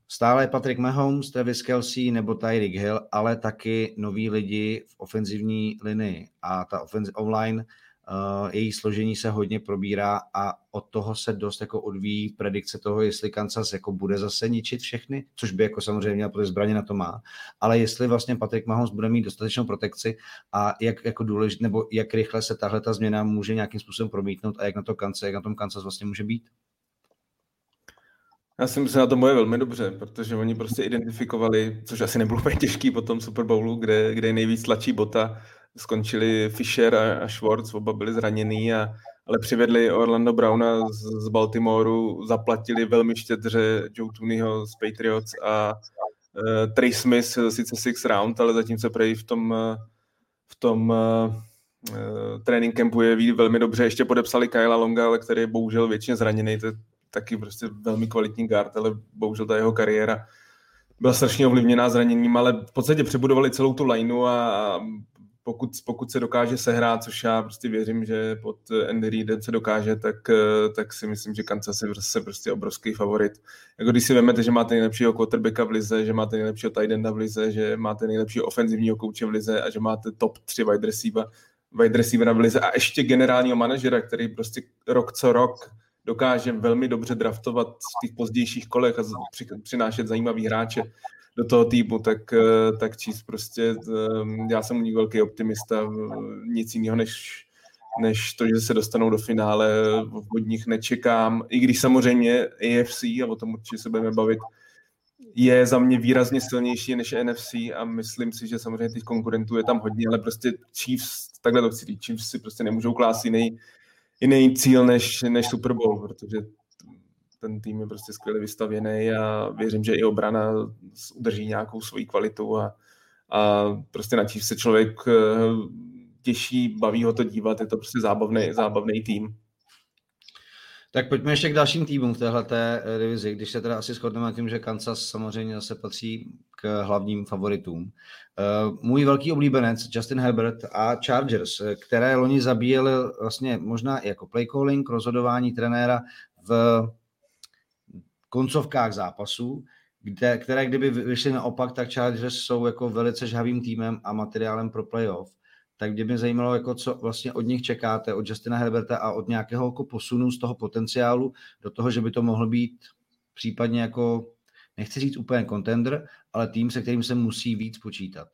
stále Patrick Mahomes, Travis Kelsey nebo Tyreek Hill, ale taky noví lidi v ofenzivní linii a ta online, její složení se hodně probírá a od toho se dost jako odvíjí predikce toho, jestli Kansas jako bude zase ničit všechny, což by jako samozřejmě měl, protože zbraně na to má, ale jestli vlastně Patrick Mahomes bude mít dostatečnou protekci a jak jako důležitý, nebo jak rychle se tahle ta změna může nějakým způsobem promítnout a jak na tom Kansas vlastně může být. Já si myslím, že na to je velmi dobře, protože oni prostě identifikovali, což asi nebylo úplně těžký po tom Super Bowlu, kde nejvíc tlačí Bota, skončili Fisher a Schwartz, oba byli zraněný, ale přivedli Orlando Browna z Baltimoru, zaplatili velmi štědře Joe Tooneyho z Patriots a Trey Smith, sice 6th round, ale zatímco prej v tom training campu je velmi dobře. Ještě podepsali Kyla Longa, ale který je bohužel většině zraněný, taky prostě velmi kvalitní guard, ale bohužel ta jeho kariéra byla strašně ovlivněná zraněním, ale v podstatě přebudovali celou tu lineu a pokud se dokáže sehrát, což já prostě věřím, že pod Andy Reidem se dokáže, tak si myslím, že Kansas je prostě obrovský favorit. Jako když si vemete, že máte nejlepšího quarterbacka v lize, že máte nejlepšího tight enda v lize, že máte nejlepšího ofenzivního kouče v lize a že máte top 3 wide receivera v lize a ještě generálního manažera, který prostě rok co rok dokáže velmi dobře draftovat v těch pozdějších kolech a přinášet zajímavý hráče do toho týmu, tak Chiefs prostě, já jsem u nich velký optimista, nic jiného než to, že se dostanou do finále, od nich nečekám, i když samozřejmě AFC, a o tom určitě se budeme bavit, je za mě výrazně silnější než NFC a myslím si, že samozřejmě těch konkurentů je tam hodně, ale prostě Chiefs, takhle to chci říct, Chiefs si prostě nemůžou klást jiný cíl než Super Bowl, protože ten tým je prostě skvěle vystavěný a věřím, že i obrana udrží nějakou svoji kvalitu a prostě na Chiefs se člověk těší, baví ho to dívat, je to prostě zábavný tým. Tak pojďme ještě k dalším týmům v téhleté divizi, když se teda asi shodneme na tím, že Kansas samozřejmě zase patří k hlavním favoritům. Můj velký oblíbenec Justin Herbert a Chargers, které loni zabíjeli vlastně možná i jako play calling, rozhodování trenéra v koncovkách zápasů, které kdyby vyšly naopak, tak Chargers jsou jako velice žhavým týmem a materiálem pro playoff. Tak mě by zajímalo, jako co vlastně od nich čekáte, od Justina Herberta a od nějakého jako posunu z toho potenciálu do toho, že by to mohl být případně jako, nechci říct úplně contender, ale tým, se kterým se musí víc počítat.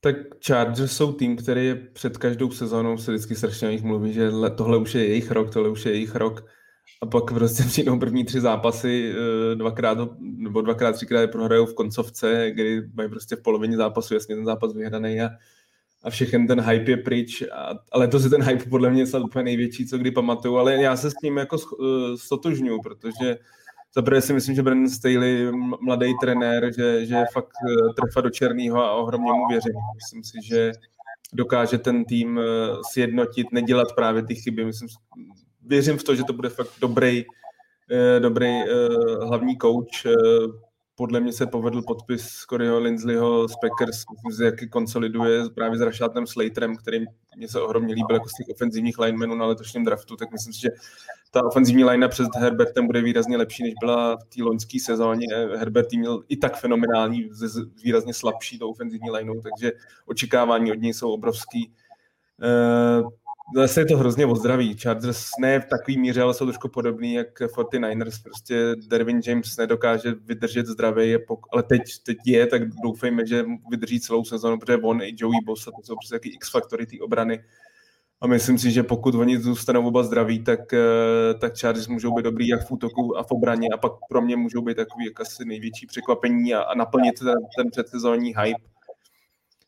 Tak Chargers jsou tým, který je před každou sezónou, se vždycky strašně o nich mluví, že tohle už je jejich rok, tohle už je jejich rok. A pak prostě přijdou první tři zápasy, dvakrát, třikrát je prohrajou v koncovce, kdy mají prostě v polovině zápasu jasně ten zápas vyhraný a všechen ten hype je pryč. Ale to si ten hype podle mě je úplně největší, co kdy pamatuju, ale já se s tím jako stotožňuju, protože zaprvé si myslím, že Brandon Staley, mladý trenér, že je fakt trefa do černýho a ohromně mu věřím. Myslím si, že dokáže ten tým sjednotit, nedělat právě ty chyby. Věřím v to, že to bude fakt dobrý hlavní kouč. Podle mě se povedl podpis Coreyho Linsleyho z Packers, jaký konsoliduje právě s Rashaadem Slaterem, který mě se ohromně líbil jako z těch ofenzivních linemenů na letošním draftu, tak myslím si, že ta ofenzivní linea před Herbertem bude výrazně lepší, než byla v té loňské sezóně. Herbert měl i tak fenomenální, výrazně slabší tou ofenzivní lineou, takže očekávání od něj jsou obrovský. Zase je to hrozně ozdraví. Chargers ne v takový míře, ale jsou trošku podobný jak 49ers. Prostě Derwin James nedokáže vydržet zdravý, ale teď je, tak doufejme, že vydrží celou sezonu, protože on i Joey Bosa, to jsou prostě taky X-faktory té obrany. A myslím si, že pokud oni zůstanou oba zdraví, tak Chargers můžou být dobrý jak v útoku a v obraně a pak pro mě můžou být takový jak asi největší překvapení a naplnit ten předsezónní hype.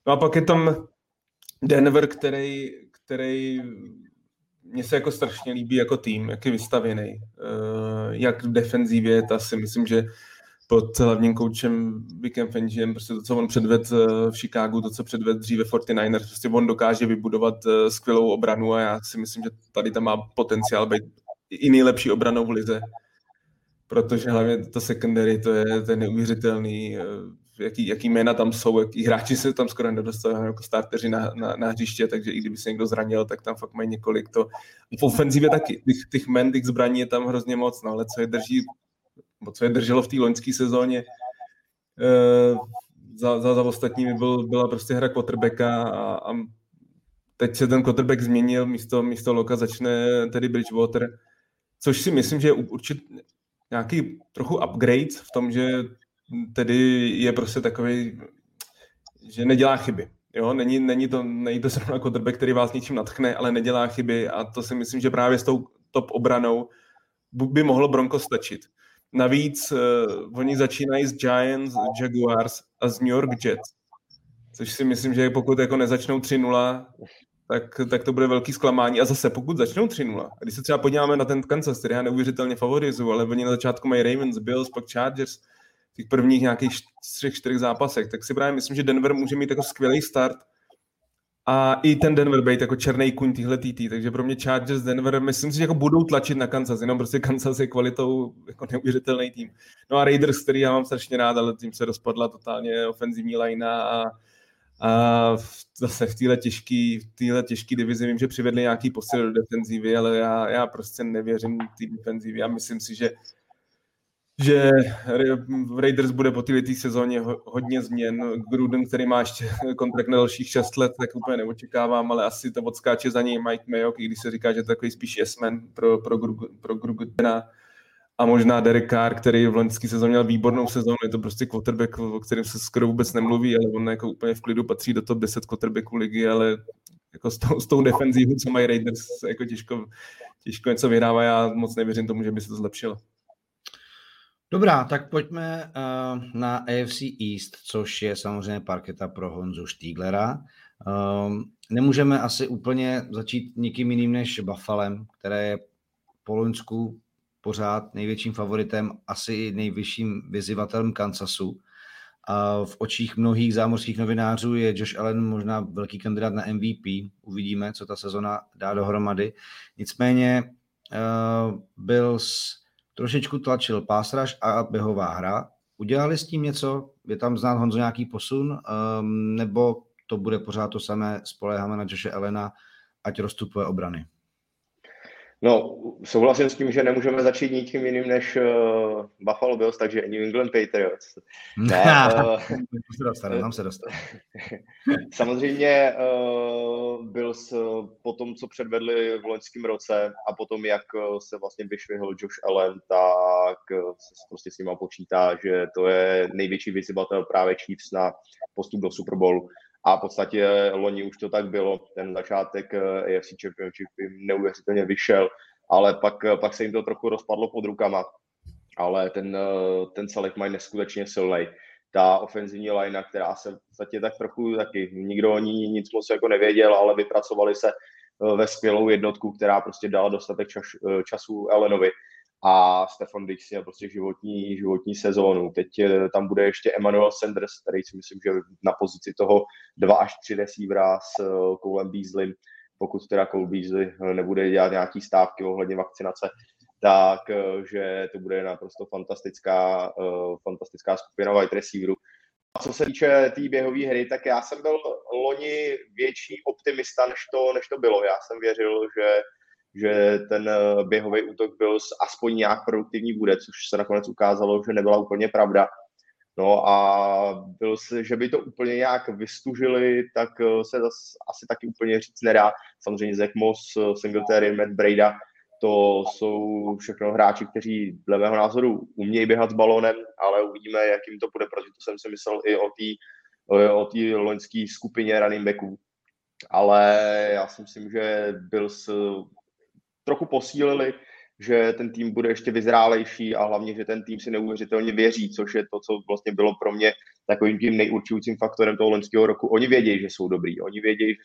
No a pak je tam Denver, který mně se jako strašně líbí jako tým, jak je vystavěný, jak v defenzivě je ta si myslím, že pod hlavním koučem Vickem Fangiem, prostě to, co on předved v Chicagu, to, co předved dříve 49ers, prostě on dokáže vybudovat skvělou obranu a já si myslím, že tady tam má potenciál být i nejlepší obranou v lize, protože hlavně to secondary, to je neuvěřitelný, jaký jména tam jsou, jaký hráči se tam skoro nedostanou jako starteři na hřiště, takže i kdyby se někdo zranil, tak tam fakt mají několik to. V ofenzivě taky, těch men, těch zbraní je tam hrozně moc, no, ale co je drželo v té loňské sezóně, za ostatními byla prostě hra quarterbacka a teď se ten quarterback změnil, místo Loka začne tedy Bridgewater, což si myslím, že je určitě nějaký trochu upgrade v tom, že tedy je prostě takový, že nedělá chyby. Jo? Není to zrovna quarterback, který vás něčím nadchne, ale nedělá chyby a to si myslím, že právě s tou top obranou by mohlo Bronco stačit. Navíc oni začínají s Giants, Jaguars a z New York Jets, což si myslím, že pokud jako nezačnou 3-0, tak to bude velký zklamání. A zase pokud začnou 3-0, když se třeba podíváme na ten Kansas, který já neuvěřitelně favorizuju, ale oni na začátku mají Ravens, Bills, pak Chargers, těch prvních nějakých 3-4 zápasech, tak si právě myslím, že Denver může mít jako skvělý start a i ten Denver být jako černý kuň týhle týtý, takže pro mě Chargers, Denver, myslím si, že jako budou tlačit na Kansas, jenom prostě Kansas je kvalitou jako neuvěřitelný tým. No a Raiders, který já mám strašně rád, ale tím se rozpadla totálně ofenzivní lajna a zase v téhle těžké divizi vím, že přivedli nějaký posily do defenzívy, ale já prostě nevěřím té defenzívy a myslím si, že Raiders bude po této sezóně hodně změn. Gruden, který má ještě kontrakt na dalších 6 let, tak úplně neočekávám, ale asi to odskáče za něj Mike Mayock, i když se říká, že je takový spíš yes-man pro Grudena. A možná Derek Carr, který v loňské sezóně měl výbornou sezónu, je to prostě quarterback, o kterém se skoro vůbec nemluví, ale on jako úplně v klidu patří do top 10 quarterbacků ligy, ale jako s tou defenzívou, co mají Raiders, jako těžko něco vyhrává, já moc nevěřím tomu, že by se to zlepšilo. Dobrá, tak pojďme na AFC East, což je samozřejmě parketa pro Honzu Štíglera. Nemůžeme asi úplně začít nikým jiným než Buffalem, které je po Loňsku pořád největším favoritem, asi i nejvyšším vyzývatelem Kansasu. V očích mnohých zámořských novinářů je Josh Allen možná velký kandidát na MVP. Uvidíme, co ta sezona dá dohromady. Nicméně Bills trošičku tlačil pásraž a běhová hra. Udělali s tím něco? Je tam znát, Honzo, nějaký posun? Nebo to bude pořád to samé, spoléháme na Joshe Allena, ať rozstupuje obrany? No, souhlasím s tím, že nemůžeme začít nikým jiným než Buffalo Bills, takže New England Patriots. Tam se dostane. Samozřejmě Bills po tom, co předvedli v loňském roce a potom, jak se vlastně vyšvihl Josh Allen, tak se prostě s nima počítá, že to je největší vysybatel právě Chiefs na postup do Super Bowlu. A v podstatě loni už to tak bylo, ten začátek AFC Championship jim neuvěřitelně vyšel, ale pak se jim to trochu rozpadlo pod rukama, ale ten celek mají neskutečně silnej. Ta ofenzivní linea, která se v podstatě tak trochu taky, nikdo o ní nic moc jako nevěděl, ale vypracovali se ve skvělou jednotku, která prostě dala dostatek času Allenovi. A Stefan Diggs měl prostě životní sezónu. Teď tam bude ještě Emmanuel Sanders, který si myslím, že na pozici toho 2 až 3 receivera s Colem Beasleym, pokud teda Cole Beasley nebude dělat nějaký stávky ohledně vakcinace, takže to bude naprosto fantastická skupina wide receiverů. A co se týče té běhové hry, tak já jsem byl loni větší optimista, než to bylo. Já jsem věřil, že ten běhový útok byl aspoň nějak produktivní bude, což se nakonec ukázalo, že nebyla úplně pravda. No a že by to úplně nějak vystužili, tak se zase asi taky úplně říct nedá. Samozřejmě Zach Moss, Singletary, Matt Breda, to jsou všechno hráči, kteří dle mého názoru umějí běhat s balónem, ale uvidíme, jak jim to bude, protože to jsem si myslel i o té loňské skupině running backů. Ale já si myslím, že Bills trochu posílili, že ten tým bude ještě vyzrálejší a hlavně, že ten tým si neuvěřitelně věří, což je to, co vlastně bylo pro mě takovým tím nejurčujícím faktorem toho loňského roku. Oni vědějí, že jsou dobrý, oni vědějí, že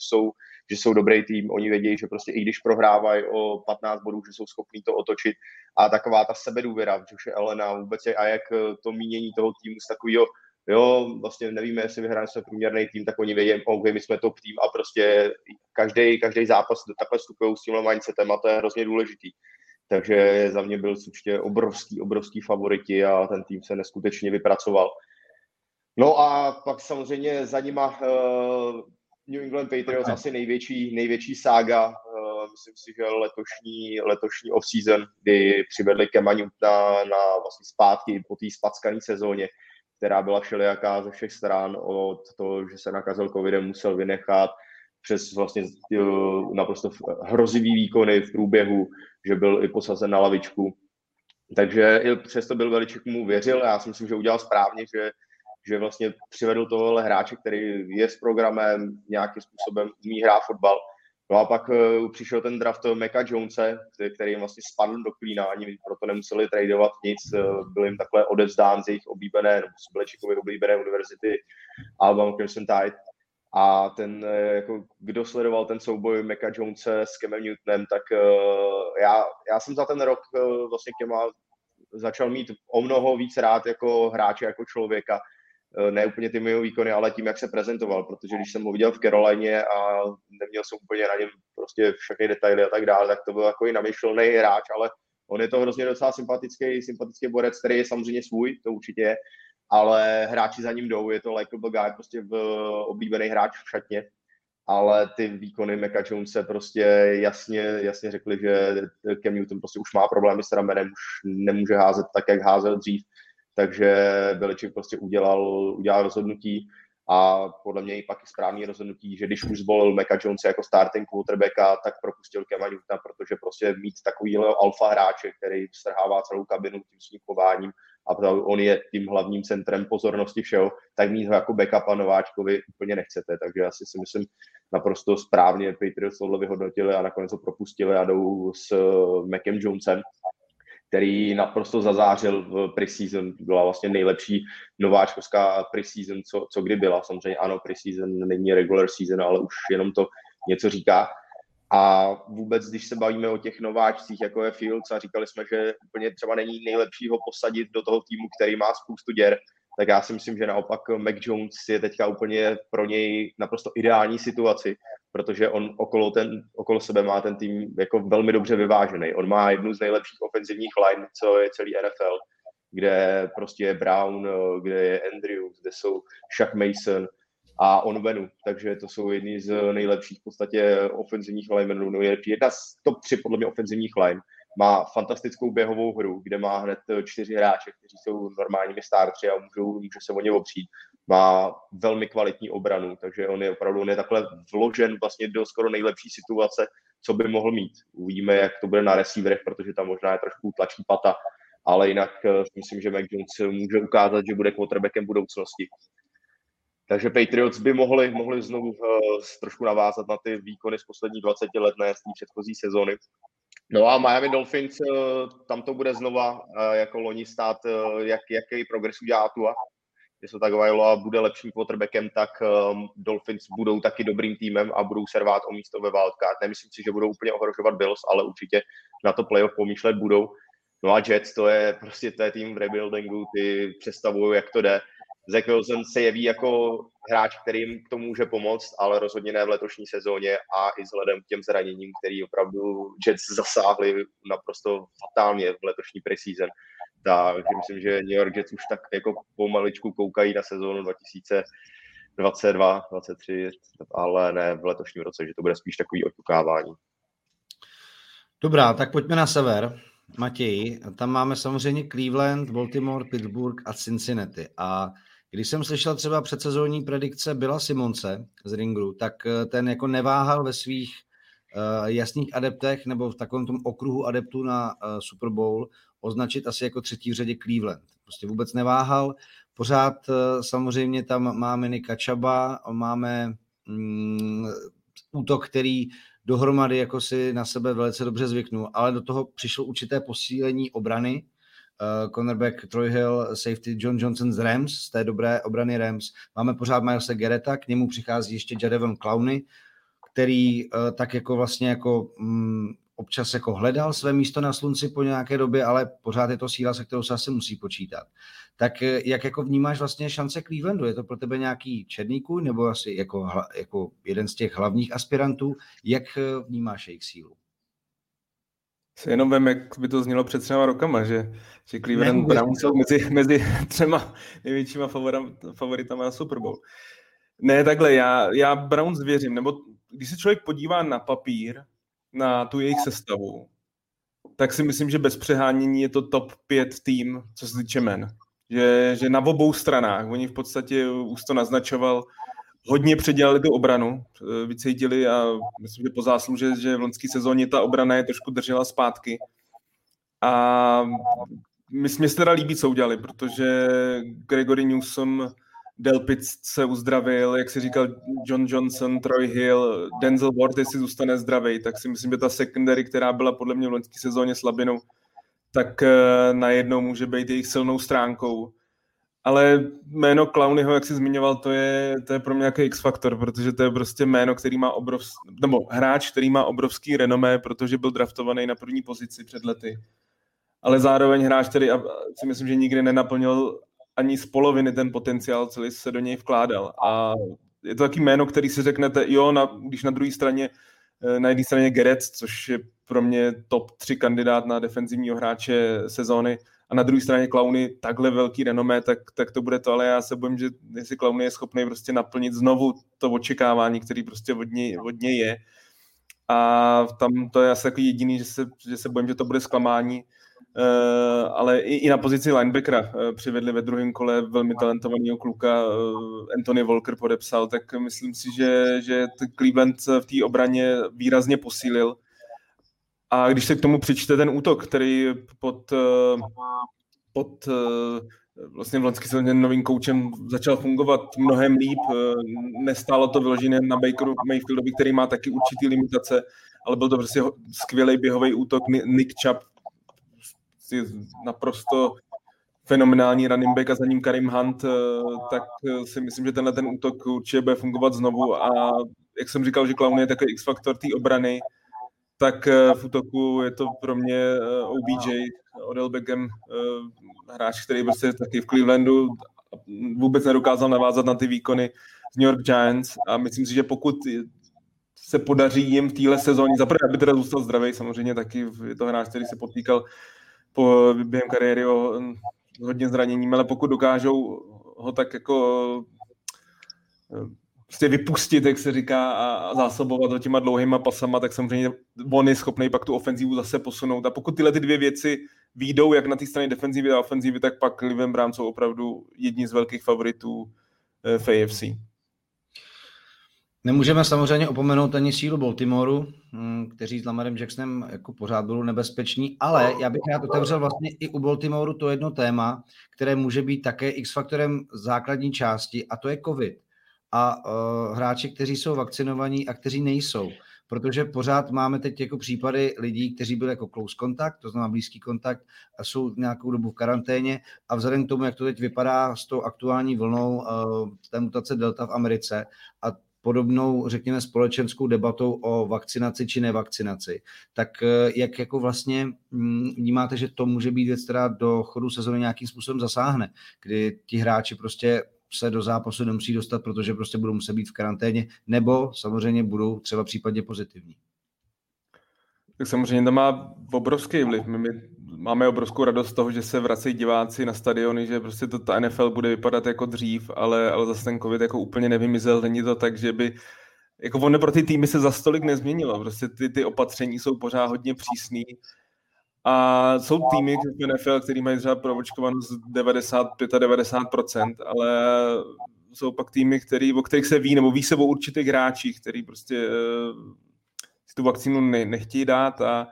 jsou dobrý tým, oni vědějí, že prostě i když prohrávají o 15 bodů, že jsou schopní to otočit a taková ta sebedůvěra, což je Elena vůbec je, a jak to mínění toho týmu z takového, jo, vlastně nevíme, jestli vyhráme jsme průměrný tým, tak oni vědí, OK, my jsme top tým a prostě každý zápas takhle vstupují s tímhle mindsetem a to je hrozně důležitý. Takže za mě byl určitě obrovský favoriti a ten tým se neskutečně vypracoval. No a pak samozřejmě za nima New England Patriots asi největší sága. Myslím si, že letošní off-season, kdy přivedli Cama Newtona na vlastně zpátky po té spackané sezóně, která byla všelijaká ze všech stran, od toho, že se nakazil covidem, musel vynechat, přes vlastně naprosto hrozivý výkony v průběhu, že byl i posazen na lavičku. Takže i přesto byl Belichick mu věřil a já si myslím, že udělal správně, že vlastně přivedl tohohle hráče, který je s programem, nějakým způsobem umí hrát fotbal. No a pak přišel ten draft Maca Jonese, který vlastně spadl do klína, ani proto nemuseli tradovat nic, byl jim takhle odevzdán z jejich oblíbené, nebo z Belichickovy oblíbené univerzity Alabama Crimson Tide. A ten, jako, kdo sledoval ten souboj Maca Jonese s Camem Newtonem, tak já jsem za ten rok vlastně Cama začal mít o mnoho víc rád jako hráče, jako člověka. Ne úplně ty jeho výkony, ale tím, jak se prezentoval, protože když jsem ho viděl v Carolině a neměl jsem úplně na něm prostě všechny detaily a tak dále, tak to byl takový namyšlený hráč, ale on je to hrozně docela sympatický borec, který je samozřejmě svůj, to určitě, ale hráči za ním jdou, je to likeable guy, prostě oblíbený hráč v šatně, ale ty výkony Maca Jonese prostě jasně řekli, že Cam Newton prostě už má problémy s ramenem, už nemůže házet tak, jak házel dřív, takže Belichick prostě udělal rozhodnutí a podle mě i pak i správný rozhodnutí, že když už zvolil Maca Jonese jako starting quarterbacka, tak propustil Cama Newtona, protože prostě mít takovýho alfa hráče, který strhává celou kabinu tím svým chováním a on je tím hlavním centrem pozornosti všeho, tak mít ho jako backupa nováčkovi úplně nechcete. Takže asi si myslím naprosto správně Patriots tohle vyhodnotili a nakonec ho propustili a jdou s Macem Jonesem, který naprosto zazářil v preseason, byla vlastně nejlepší nováčkovská preseason, co kdy byla. Samozřejmě ano, preseason není regular season, ale už jenom to něco říká. A vůbec, když se bavíme o těch nováčcích, jako je Fields, a říkali jsme, že úplně třeba není nejlepší ho posadit do toho týmu, který má spoustu děr, tak já si myslím, že naopak Mac Jones je teďka úplně pro něj naprosto ideální situaci, protože on okolo sebe má ten tým jako velmi dobře vyvážený. On má jednu z nejlepších ofenzivních line, co je celý NFL, kde prostě je Brown, kde je Andrews, kde jsou Shaq Mason a Onwenu, takže to jsou jedni z nejlepších v podstatě ofenzivních linemenů. No je jedna z top 3 podle mě ofenzivních line. Má fantastickou běhovou hru, kde má hned 4 hráče, kteří jsou normálními startři a může se o ně opřít. Má velmi kvalitní obranu, takže on je takhle vložen vlastně do skoro nejlepší situace, co by mohl mít. Uvidíme, jak to bude na receiverech, protože tam možná je trošku tlačí pata, ale jinak myslím, že Mac Jones může ukázat, že bude quarterbackem budoucnosti. Takže Patriots by mohli znovu trošku navázat na ty výkony z posledních 20 let, ne z té předchozí sezony. No a Miami Dolphins, tam to bude znova jako loni stát, jaký progres udělá Tua. Jestli tak Vajloa bude lepším quarterbackem, tak Dolphins budou taky dobrým týmem a budou se rvát o místo ve wildcard. Nemyslím si, že budou úplně ohrožovat Bills, ale určitě na to playoff pomýšlet budou. No a Jets, to je tým v rebuildingu, ty představují, jak to jde. Zach Wilson se jeví jako hráč, kterým to může pomoct, ale rozhodně ne v letošní sezóně a i vzhledem k těm zraněním, který opravdu Jets zasáhli naprosto fatálně v letošní preseason. Takže myslím, že New York Jets už tak jako pomaličku koukají na sezónu 2022, 2023, ale ne v letošním roce, že to bude spíš takový očekávání. Dobrá, tak pojďme na sever. Matěj, tam máme samozřejmě Cleveland, Baltimore, Pittsburgh a Cincinnati. A když jsem slyšel třeba předsezónní predikce Billa Simonce z Ringeru, tak ten jako neváhal ve svých jasných adeptech nebo v takovém tom okruhu adeptů na Super Bowl označit asi jako třetí v řadě Cleveland. Prostě vůbec neváhal. Pořád samozřejmě tam máme Nika Chuba, máme útok, který dohromady jako si na sebe velice dobře zvyknul, ale do toho přišlo určité posílení obrany. Cornerback Troy Hill, safety John Johnson z Rams, z té dobré obrany Rams. Máme pořád Milese Garretta, k němu přichází ještě Jadavion Clowney, který tak jako vlastně jako občas jako hledal své místo na slunci po nějaké době, ale pořád je to síla, se kterou se asi musí počítat. Tak jak jako vnímáš vlastně šance Clevelandu? Je to pro tebe nějaký černíků nebo asi jako jeden z těch hlavních aspirantů? Jak vnímáš jejich sílu? Se jenom vem, jak by to znělo před 3 rokama, že Cleveland Browns jsou mezi 3 největšíma favoritama na Super Bowl. Ne, takhle, já Browns věřím, nebo když se člověk podívá na papír, na tu jejich sestavu, tak si myslím, že bez přehánění je to top 5 tým, co se týče men. Že na obou stranách, oni v podstatě, už to naznačoval, hodně předělali tu obranu, vycítili a myslím, že po zásluze, že v loňské sezóně ta obrana je trošku držela zpátky. A myslím, že se teda líbí, co udělali, protože Gregory Newsom, Delpit se uzdravil, jak si říkal John Johnson, Troy Hill, Denzel Ward, jestli zůstane zdravý, tak si myslím, že ta secondary, která byla podle mě v loňské sezóně slabinou, tak najednou může být jejich silnou stránkou. Ale jméno Clowneyho, jak jsi zmiňoval, to je pro mě nějaký X-faktor, protože to je prostě jméno, který má hráč, který má obrovský renomé, protože byl draftovaný na první pozici před lety. Ale zároveň hráč, který si myslím, že nikdy nenaplnil ani z poloviny ten potenciál, celý se do něj vkládal. A je to taky jméno, který si řeknete, jo, když na druhé straně, na jedné straně Garrett, což je pro mě top 3 kandidát na defenzivního hráče sezóny, a na druhé straně Clowney, takhle velký renomé, tak to bude to, ale já se bojím, že jestli Clowney je schopný prostě naplnit znovu to očekávání, který prostě od něj je. A tam to je asi takový jediný, že se bojím, že to bude zklamání. Ale i na pozici linebackera přivedli ve druhém kole velmi talentovaného kluka, Anthony Walker podepsal, tak myslím si, že Cleveland v té obraně výrazně posílil. A když se k tomu přičte ten útok, který pod vlastně v loňské sezóně novým koučem začal fungovat mnohem líp, nestálo to vyloženě na Bakeru Mayfieldovi, který má taky určitý limitace, ale byl to prostě skvělý běhový útok. Nick Chubb je naprosto fenomenální running back a za ním Kareem Hunt, tak si myslím, že tenhle ten útok určitě bude fungovat znovu a jak jsem říkal, že Clowney je takový X-faktor té obrany, tak v útoku je to pro mě OBJ, Odell Beckham, hráč, který prostě taky v Clevelandu vůbec nedokázal navázat na ty výkony z New York Giants a myslím si, že pokud se podaří jim v téhle sezóně, zaprvé aby teda zůstal zdravý, samozřejmě taky je to hráč, který se potýkal během kariéry o hodně zraněním, ale pokud dokážou ho tak jako prostě vypustit, jak se říká, a zásobovat ho těma dlouhýma pasama, tak samozřejmě on je schopný pak tu ofenzivu zase posunout. A pokud tyhle ty dvě věci výjdou, jak na té straně defenzivy a ofenzivy, tak pak Cleveland Browns jsou opravdu jedni z velkých favoritů v AFC. Nemůžeme samozřejmě opomenout ani sílu Baltimoru, kteří s Lamarem Jacksonem jako pořád budou nebezpeční, ale já bych rád otevřel vlastně i u Baltimoru to jedno téma, které může být také X-faktorem základní části, a to je COVID. a hráči, kteří jsou vakcinovaní a kteří nejsou. Protože pořád máme teď jako případy lidí, kteří byli jako close contact, to znamená blízký kontakt, a jsou nějakou dobu v karanténě a vzhledem k tomu, jak to teď vypadá s tou aktuální vlnou té mutace Delta v Americe a podobnou, řekněme, společenskou debatou o vakcinaci či nevakcinaci, tak jak jako vlastně vnímáte, že to může být věc, která do chodu sezóny nějakým způsobem zasáhne, kdy ti hráči prostě se do zápasu nemusí dostat, protože prostě budou muset být v karanténě, nebo samozřejmě budou třeba případně pozitivní. Tak samozřejmě to má obrovský vliv. My máme obrovskou radost z toho, že se vracejí diváci na stadiony, že prostě to ta NFL bude vypadat jako dřív, ale zase ten covid jako úplně nevymizel. Není to tak, že by jako ono pro ty týmy se zas tolik nezměnilo. Prostě ty opatření jsou pořád hodně přísný. A jsou týmy v NFL, který mají třeba proočkovanost 95 a 90%, ale jsou pak týmy, o kterých se ví, nebo ví se o určitých hráčích, který prostě si tu vakcínu nechtějí dát a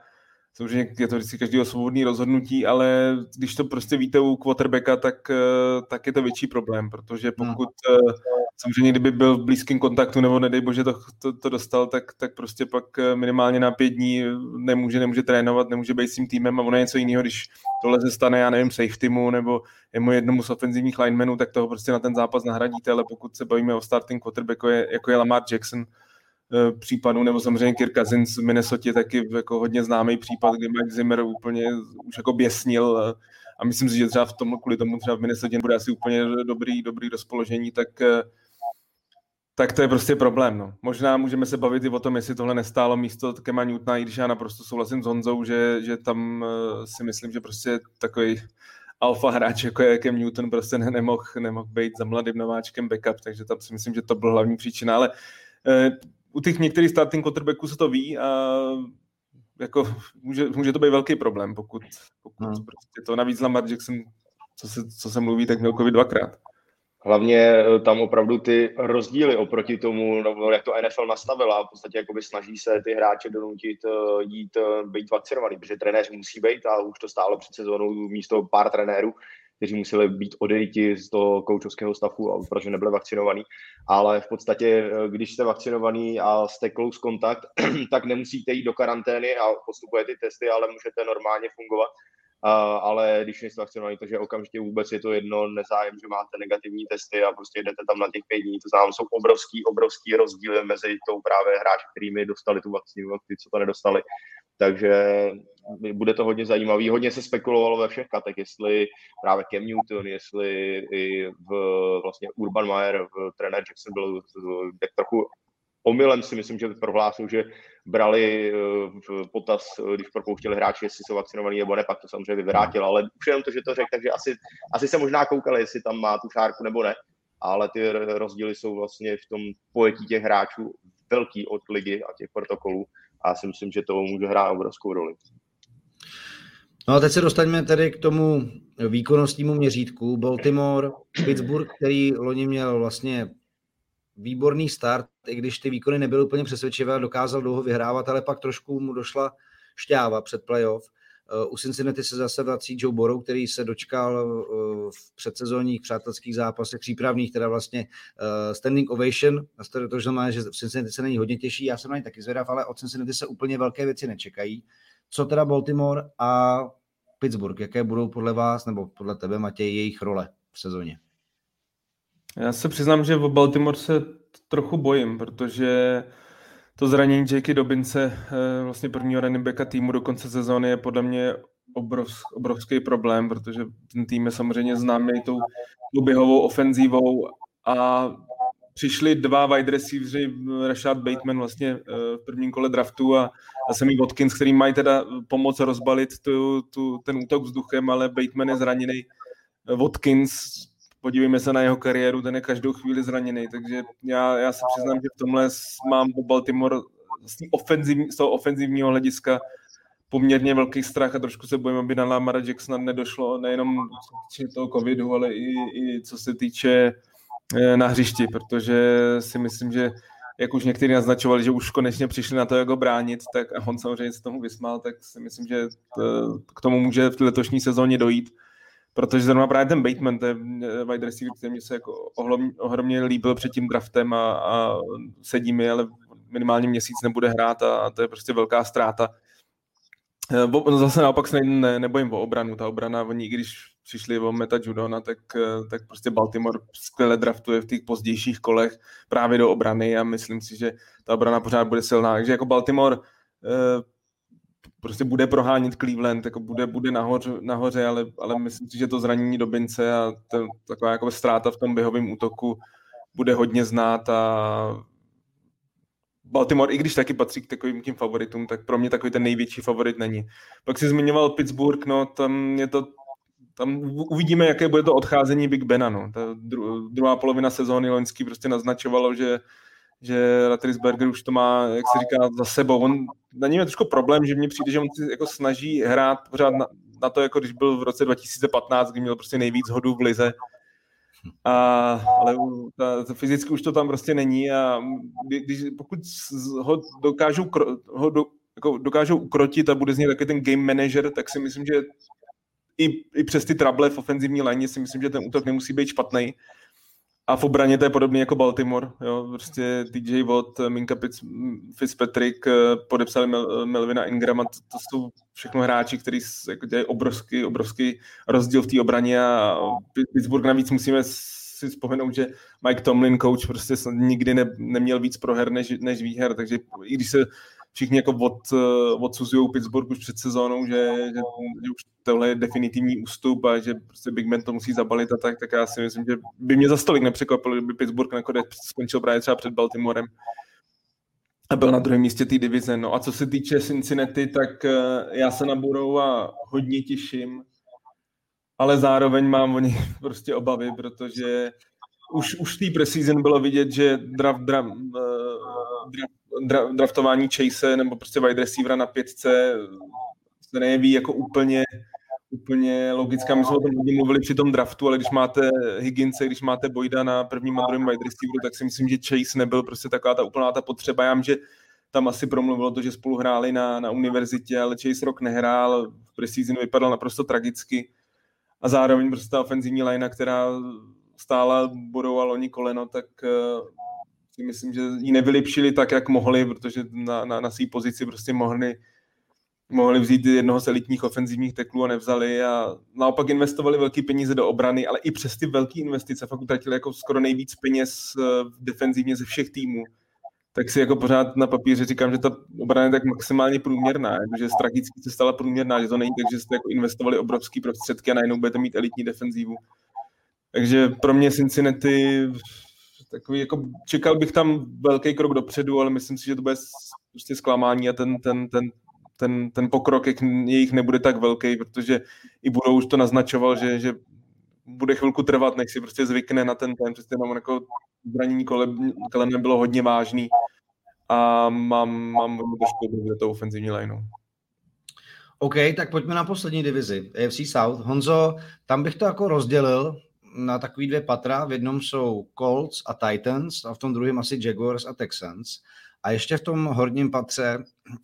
samozřejmě je to vždycky každého svobodné rozhodnutí, ale když to prostě víte u quarterbacka, tak je to větší problém, protože pokud samozřejmě kdyby byl v blízkém kontaktu nebo nedej bože to dostal, tak prostě pak minimálně na 5 dní nemůže trénovat, nemůže být s tím týmem a ono je něco jiného, když tohle se stane, já nevím, safety mu nebo jednomu z ofenzivních linemenů, tak toho prostě na ten zápas nahradíte, ale pokud se bavíme o starting quarterbacku, jako je Lamar Jackson, případů, nebo samozřejmě Kirk Cousins z Minnesota, taky jako hodně známý případ, kdy Mike Zimmer úplně už jako běsnil a myslím si, že třeba kvůli tomu třeba v Minnesota bude asi úplně dobrý rozpoložení, tak to je prostě problém. No. Možná můžeme se bavit i o tom, jestli tohle nestálo místo Kema Newtona, i když já naprosto souhlasím s Honzou, že tam si myslím, že prostě takový alfa hráč, jako je Cam Newton, prostě nemohl být za mladým nováčkem backup, takže tam si myslím, že to byl hlavní příčina, ale u těch některých starting quarterbacků se to ví a jako může to být velký problém, pokud prostě to navíc Lamar Jackson, co se mluví, tak měl covid 2x. Hlavně tam opravdu ty rozdíly oproti tomu, no, jak to NFL nastavila, v podstatě jakoby snaží se ty hráče donutit být vakcinovaný, protože trenéř musí být a už to stálo před sezónou místo pár trenérů, kteří museli být odejti z toho koučovského stavu a protože nebyli vakcinovaný. Ale v podstatě, když jste vakcinovaný a jste close kontakt, tak nemusíte jít do karantény a postupuje ty testy, ale můžete normálně fungovat. Ale když nejste vakcinovaný, takže okamžitě vůbec je to jedno, nezájem, že máte negativní testy a prostě jdete tam na těch 5 dní. To znamená, jsou obrovský rozdíly mezi tou právě hráči, kterými dostali tu vakcínu a ty, co to nedostali. Takže bude to hodně zajímavý. Hodně se spekulovalo ve všech katech, jestli právě Cam Newton, jestli i vlastně Urban Meyer, trenér Jackson byl tak trochu omylem, si myslím, že prohlásil, že brali v potaz, když propouštěli hráči, jestli jsou vakcinovaní nebo ne, pak to samozřejmě vyvrátil, ale už jenom to, že to řekl, takže asi se možná koukali, jestli tam má tu šárku nebo ne, ale ty rozdíly jsou vlastně v tom pojetí těch hráčů velký od ligy a těch protokolů a já si myslím, že to může hrát obrovskou roli. No a teď se dostaňme tedy k tomu výkonnostnímu měřítku. Baltimore, Pittsburgh, který loni měl vlastně výborný start, i když ty výkony nebyly úplně přesvědčivé, dokázal dlouho vyhrávat, ale pak trošku mu došla šťáva před playoff. U Cincinnati se zase vrací Joe Burrow, který se dočkal v předsezónních přátelských zápasech, přípravných, teda vlastně standing ovation, to znamená, že v Cincinnati se není hodně těší, já jsem na ně taky zvědav, ale od Cincinnati se úplně velké věci nečekají. Co teda Baltimore a Pittsburgh, jaké budou podle vás, nebo podle tebe, Matěj, jejich role v sezóně? Já se přiznám, že o Baltimore se trochu bojím, protože to zranění Jakey Dobinse, vlastně prvního running backa týmu do konce sezóny, je podle mě obrovský problém, protože ten tým je samozřejmě známý tou běhovou ofenzívou a přišli 2 wide receiveři, Rashad Bateman vlastně v prvním kole draftu a Sammy Watkins, který mají teda pomoct rozbalit ten útok vzduchem, ale Bateman je zraněný. Watkins, podívejme se na jeho kariéru, ten je každou chvíli zraněný, takže já se přiznám, že v tomhle mám po Baltimore z toho ofenzivního hlediska poměrně velký strach a trošku se bojím, aby na Lamara Jacksona nedošlo, nejenom toho covidu, ale i co se týče na hřišti, protože si myslím, že jak už někteří naznačovali, že už konečně přišli na to, jak ho bránit, tak a on samozřejmě se tomu vysmál, tak si myslím, že k tomu může v letošní sezóně dojít. Protože zrovna právě ten Bateman, to je wide receiver, který mě se jako ohromně líbil před tím draftem a sedí mi, ale minimálně měsíc nebude hrát a to je prostě velká ztráta. Zase naopak se nebojím o obranu. Ta obrana, oni i když přišli o Meta Judona, tak prostě Baltimore skvěle draftuje v těch pozdějších kolech právě do obrany a myslím si, že ta obrana pořád bude silná. Takže jako Baltimore prostě bude prohánit Cleveland, jako bude nahoře, ale myslím si, že to zranění Dobince a taková jako ztráta v tom běhovém útoku bude hodně znát a Baltimore, i když taky patří k takovým tím favoritům, tak pro mě takový ten největší favorit není. Pak si zmiňoval Pittsburgh, no tam uvidíme, jaké bude to odcházení Big Bena, no. Ta druhá polovina sezóny loňský prostě naznačovalo, že Roethlisberger už to má, jak se říká, za sebou. On, na něm je trošku problém, že mně přijde, že on si jako snaží hrát pořád na to, jako když byl v roce 2015, kdy měl prostě nejvíc hodů v lize. Ale fyzicky už to tam prostě není a pokud ho dokážou ukrotit a bude z něj taky ten game manager, tak si myslím, že i přes ty trable v ofenzivní lině si myslím, že ten útok nemusí být špatnej. A v obraně to je podobný jako Baltimore. Jo? Prostě TJ Watt, Minka Fitzpatrick, podepsali Melvina Ingrama. To jsou všechno hráči, kteří jako dělají obrovský rozdíl v té obraně a Pittsburgh navíc musíme si vzpomenout, že Mike Tomlin, coach, prostě nikdy neměl víc proher než výher. Takže i když se všichni jako odsuzují Pittsburgh už před sezónou, že už tohle je definitivní ústup a že prostě Big Ben to musí zabalit a tak já si myslím, že by mě za stolik nepřekvapilo, kdyby Pittsburgh nakonec skončil právě třeba před Baltimorem a byl na druhém místě té divize. No a co se týče Cincinnati, tak já se na Burrowa hodně těším, ale zároveň mám o něj prostě obavy, protože už tý preseason bylo vidět, že draftování Chase nebo prostě wide receivera na 5 se nejeví jako úplně logická. My jsme o tom mluvili při tom draftu, ale když máte Higginse, když máte Boyda na prvním a druhém wide receiveru, tak si myslím, že Chase nebyl prostě taková ta úplná ta potřeba. Já vím, že tam asi promluvilo to, že spolu hráli na univerzitě, ale Chase rok nehrál, v preseason vypadal naprosto tragicky a zároveň prostě ta ofenzivní linea, která stála Burrowa loni koleno, tak si myslím, že ji nevylepšili tak, jak mohli, protože na své pozici prostě mohli vzít jednoho z elitních ofenzivních teklů a nevzali a naopak investovali velké peníze do obrany, ale i přes ty velké investice fakt utratili jako skoro nejvíc peněz defenzivně ze všech týmů. Tak si jako pořád na papíře říkám, že ta obrana je tak maximálně průměrná, že tragicky se stala průměrná, že to není tak, že jste jako investovali obrovské prostředky a najednou budete mít elitní defenzivu. Takže pro mě Cincinnati takový, jako čekal bych tam velký krok dopředu, ale myslím si, že to bude prostě zklamání a ten pokrok jejich nebude tak velký, protože i Burrow už to naznačoval, že bude chvilku trvat, než si prostě zvykne na ten tým, prostě mám jako zranění kolem bylo hodně vážný a mám trošku do toho ofenzivní lineu. OK, tak pojďme na poslední divizi, AFC South. Honzo, tam bych to jako rozdělil na takový dvě patra, v jednom jsou Colts a Titans a v tom druhém asi Jaguars a Texans. A ještě v tom horním patře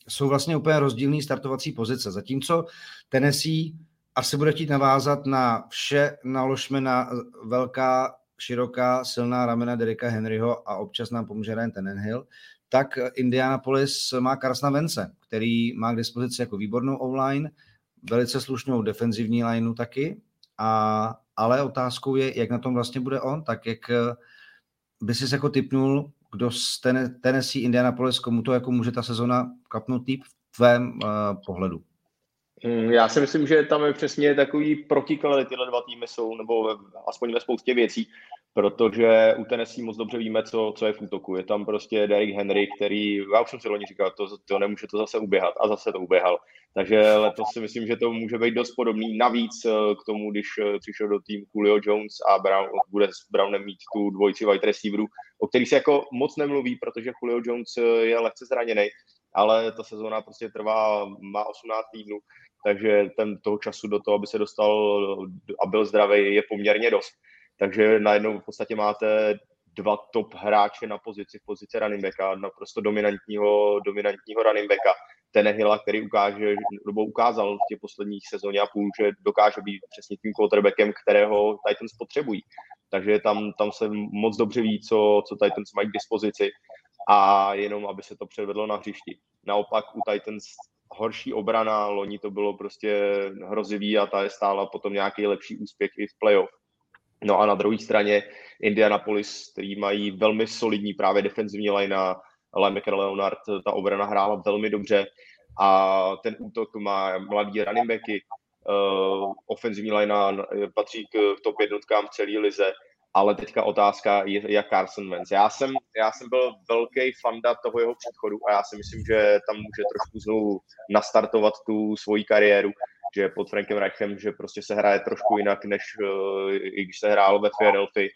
jsou vlastně úplně rozdílné startovací pozice. Zatímco Tennessee asi bude chtít navázat na vše, naložme na velká, široká, silná ramena Derricka Henryho a občas nám pomůže Ryan Tannehill, tak Indianapolis má Carsona Vence, který má k dispozici jako výbornou online, velice slušnou defenzivní lineu taky, ale otázkou je, jak na tom vlastně bude on, tak jak by si jako tipnul, kdo z Tennessee, Indianapolis, komu to jako může ta sezona kapnout týp v tvém pohledu? Já si myslím, že tam je přesně takový protiklady tyhle dva týmy jsou, nebo aspoň ve spoustě věcí, protože u Tennessee moc dobře víme, co je v útoku. Je tam prostě Derrick Henry, který, já už jsem si loni říkal, to nemůže to zase uběhat a zase to uběhal. Takže letos si myslím, že to může být dost podobný. Navíc k tomu, když přišel do týmu Julio Jones a Brown, bude s Brownem mít tu dvojici wide receiverů, o kterých se jako moc nemluví, protože Julio Jones je lehce zraněný, ale ta sezóna prostě trvá, má 18 týdnů, takže toho času do toho, aby se dostal a byl zdravý, je poměrně dost. Takže najednou v podstatě máte dva top hráče na pozici running backa, naprosto dominantního running backa, Tenehilla, který ukáže, nebo ukázal v těch posledních sezóně a půl, že dokáže být přesně tím quarterbackem, kterého Titans potřebují. Takže tam se moc dobře ví, co Titans mají k dispozici a jenom, aby se to předvedlo na hřišti. Naopak u Titans horší obrana, loni to bylo prostě hrozivý a ta je stála potom nějaký lepší úspěch i v playoff. No a na druhé straně Indianapolis, který mají velmi solidní právě defenzivní linea, linebacker Leonard, ta obrana hrála velmi dobře a ten útok má mladý running backy, ofenzivní linea patří k top jednotkám v celé lize, ale teďka otázka je, jak Carson Wentz. Já jsem byl velký fanda toho jeho předchodu a já si myslím, že tam může trošku znovu nastartovat tu svoji kariéru, že pod Frankem Reichem, že prostě se hraje trošku jinak, než i když se hrál ve Philadelphii.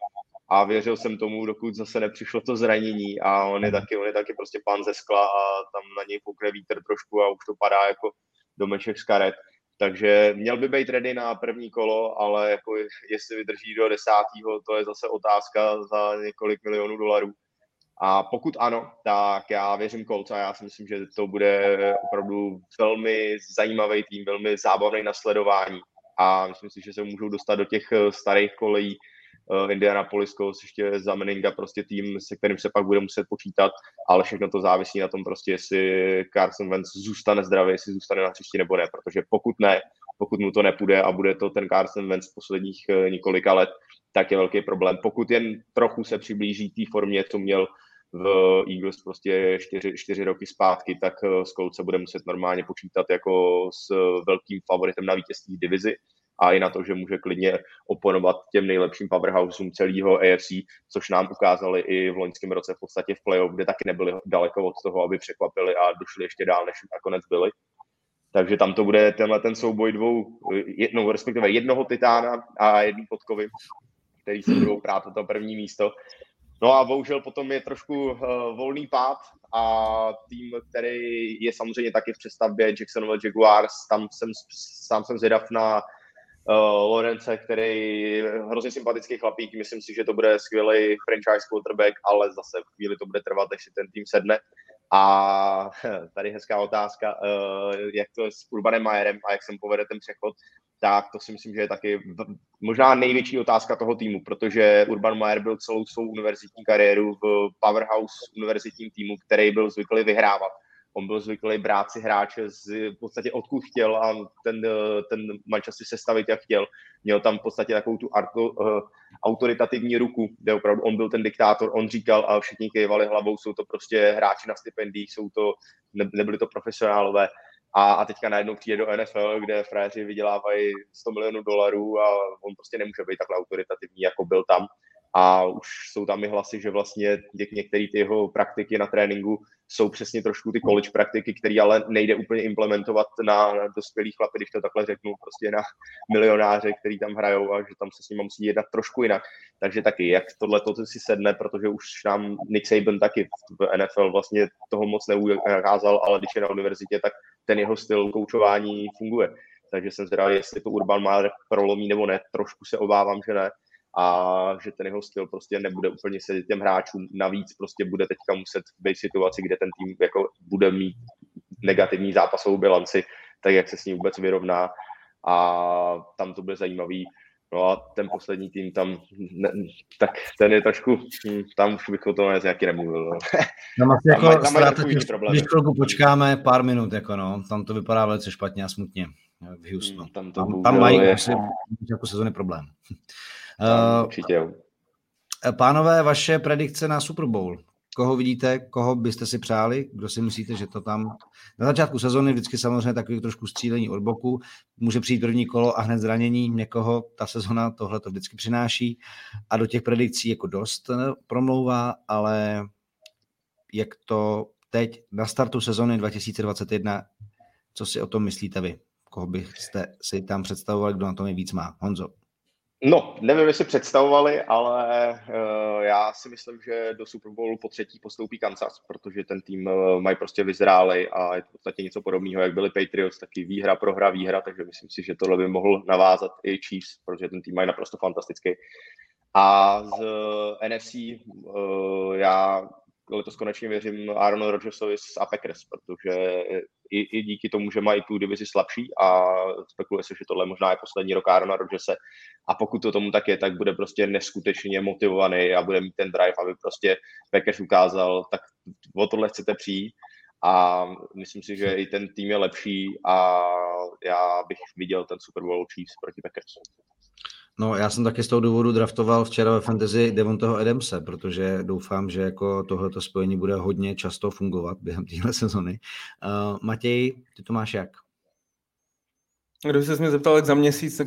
A věřil jsem tomu, dokud zase nepřišlo to zranění a on je taky prostě pán ze skla a tam na něj foukne vítr trošku a už to padá jako do meček z karet. Takže měl by být ready na první kolo, ale jako jestli vydrží do 10., to je zase otázka za několik milionů dolarů. A pokud ano, tak já věřím Colts a já si myslím, že to bude opravdu velmi zajímavý tým, velmi zábavný na sledování. A myslím si, že se můžou dostat do těch starých kolejí Indianapolis Colts ještě za Manninga, prostě tým, se kterým se pak bude muset počítat, ale všechno to závisí na tom prostě, jestli Carson Wentz zůstane zdravý, jestli zůstane na hřišti nebo ne, protože pokud mu to nepůjde a bude to ten Carson Wentz posledních několika let, tak je velký problém. Pokud jen trochu se přiblíží té formě, co měl v Eagles prostě 4 roky zpátky, tak s Colts se bude muset normálně počítat jako s velkým favoritem na vítězství divizi a i na to, že může klidně oponovat těm nejlepším powerhouseům celého AFC, což nám ukázali i v loňském roce v podstatě v playoff, kde taky nebyli daleko od toho, aby překvapili a došli ještě dál, než nakonec byli. Takže tam to bude tenhle ten souboj jednoho titána a jedné podkovy, který se budou prát o to první místo. No a bohužel potom je trošku volný pád a tým, který je samozřejmě taky v přestavbě Jacksonville Jaguars, tam jsem zvědav na Lawrence, který je hrozně sympatický chlapík, myslím si, že to bude skvělý franchise quarterback, ale zase v chvíli to bude trvat, než si ten tým sedne. A tady hezká otázka, jak to je s Urbanem Mayerem a jak se povede ten přechod, tak to si myslím, že je taky možná největší otázka toho týmu, protože Urban Mayer byl celou svou univerzitní kariéru v powerhouse univerzitním týmu, který byl zvyklý vyhrávat. On byl zvyklý brát si hráče v podstatě odkud chtěl a ten Manchester sestavit, jak chtěl. Měl tam v podstatě takovou tu autoritativní ruku, kde opravdu on byl ten diktátor, on říkal a všichni kejvali hlavou, jsou to prostě hráči na stipendích, nebyli to profesionálové. A teďka najednou přijde do NFL, kde frajeři vydělávají $100 milionů a on prostě nemůže být takhle autoritativní, jako byl tam. A už jsou tam i hlasy, že vlastně některé ty jeho praktiky na tréninku jsou přesně trošku ty college praktiky, které ale nejde úplně implementovat na dospělý chlapy, když to takhle řeknu, prostě na milionáře, který tam hrajou a že tam se s nimi musí jednat trošku jinak. Takže taky, jak tohleto si sedne, protože už nám Nick Saban taky v NFL vlastně toho moc neukázal, ale když je na univerzitě, tak ten jeho styl koučování funguje. Takže jsem zvědavý, jestli to Urban Meyer prolomí nebo ne, trošku se obávám, že ne. A že ten jeho styl prostě nebude úplně sedět těm hráčům. Navíc prostě bude teďka muset být situaci, kde ten tým jako bude mít negativní zápasovou bilanci, tak jak se s ním vůbec vyrovná. A tam to bude zajímavý. No a ten poslední tým tam, ne, tak ten je trošku, tam už bych o tom nějaký nemluvil. No. Když chvilku počkáme pár minut, jako no, tam to vypadá velice špatně a smutně v Houstonu. Tam mají jako sezónní problém. Určitě. Pánové, vaše predikce na Super Bowl. Koho vidíte, koho byste si přáli, kdo si myslíte, že to tam... Na začátku sezóny vždycky samozřejmě takový trošku střílení od boku, může přijít první kolo a hned zranění někoho, ta sezona tohle to vždycky přináší a do těch predikcí jako dost promlouvá, ale jak to teď na startu sezony 2021, co si o tom myslíte vy? Koho byste si tam představovali, kdo na tom nejvíc má? Honzo. No, nevím, jestli představovali, ale já si myslím, že do Super Bowlu po třetí postoupí Kansas, protože ten tým mají prostě vyzrálej a je to v podstatě něco podobného, jak byli Patriots, taky výhra, prohra, výhra, takže myslím si, že tohle by mohl navázat i Chiefs, protože ten tým mají naprosto fantastický. A z NFC já letos konečně věřím Aaronu Rodgersovi a Packers, protože i díky tomu, že mají tu divizi slabší a spekuluje se, že tohle možná je poslední rok Aarona Rodgerse. A pokud to tomu tak je, tak bude prostě neskutečně motivovaný a bude mít ten drive, aby prostě Packers ukázal, tak o tohle chcete přijít. A myslím si, že i ten tým je lepší a já bych viděl ten Super Bowl Chiefs proti Packers. No, já jsem taky z toho důvodu draftoval včera ve fantasy Devontaho Adamse, protože doufám, že jako tohleto spojení bude hodně často fungovat během téhle sezony. Matěj, ty to máš jak? Kdo se mě zeptal, jak za měsíc, tak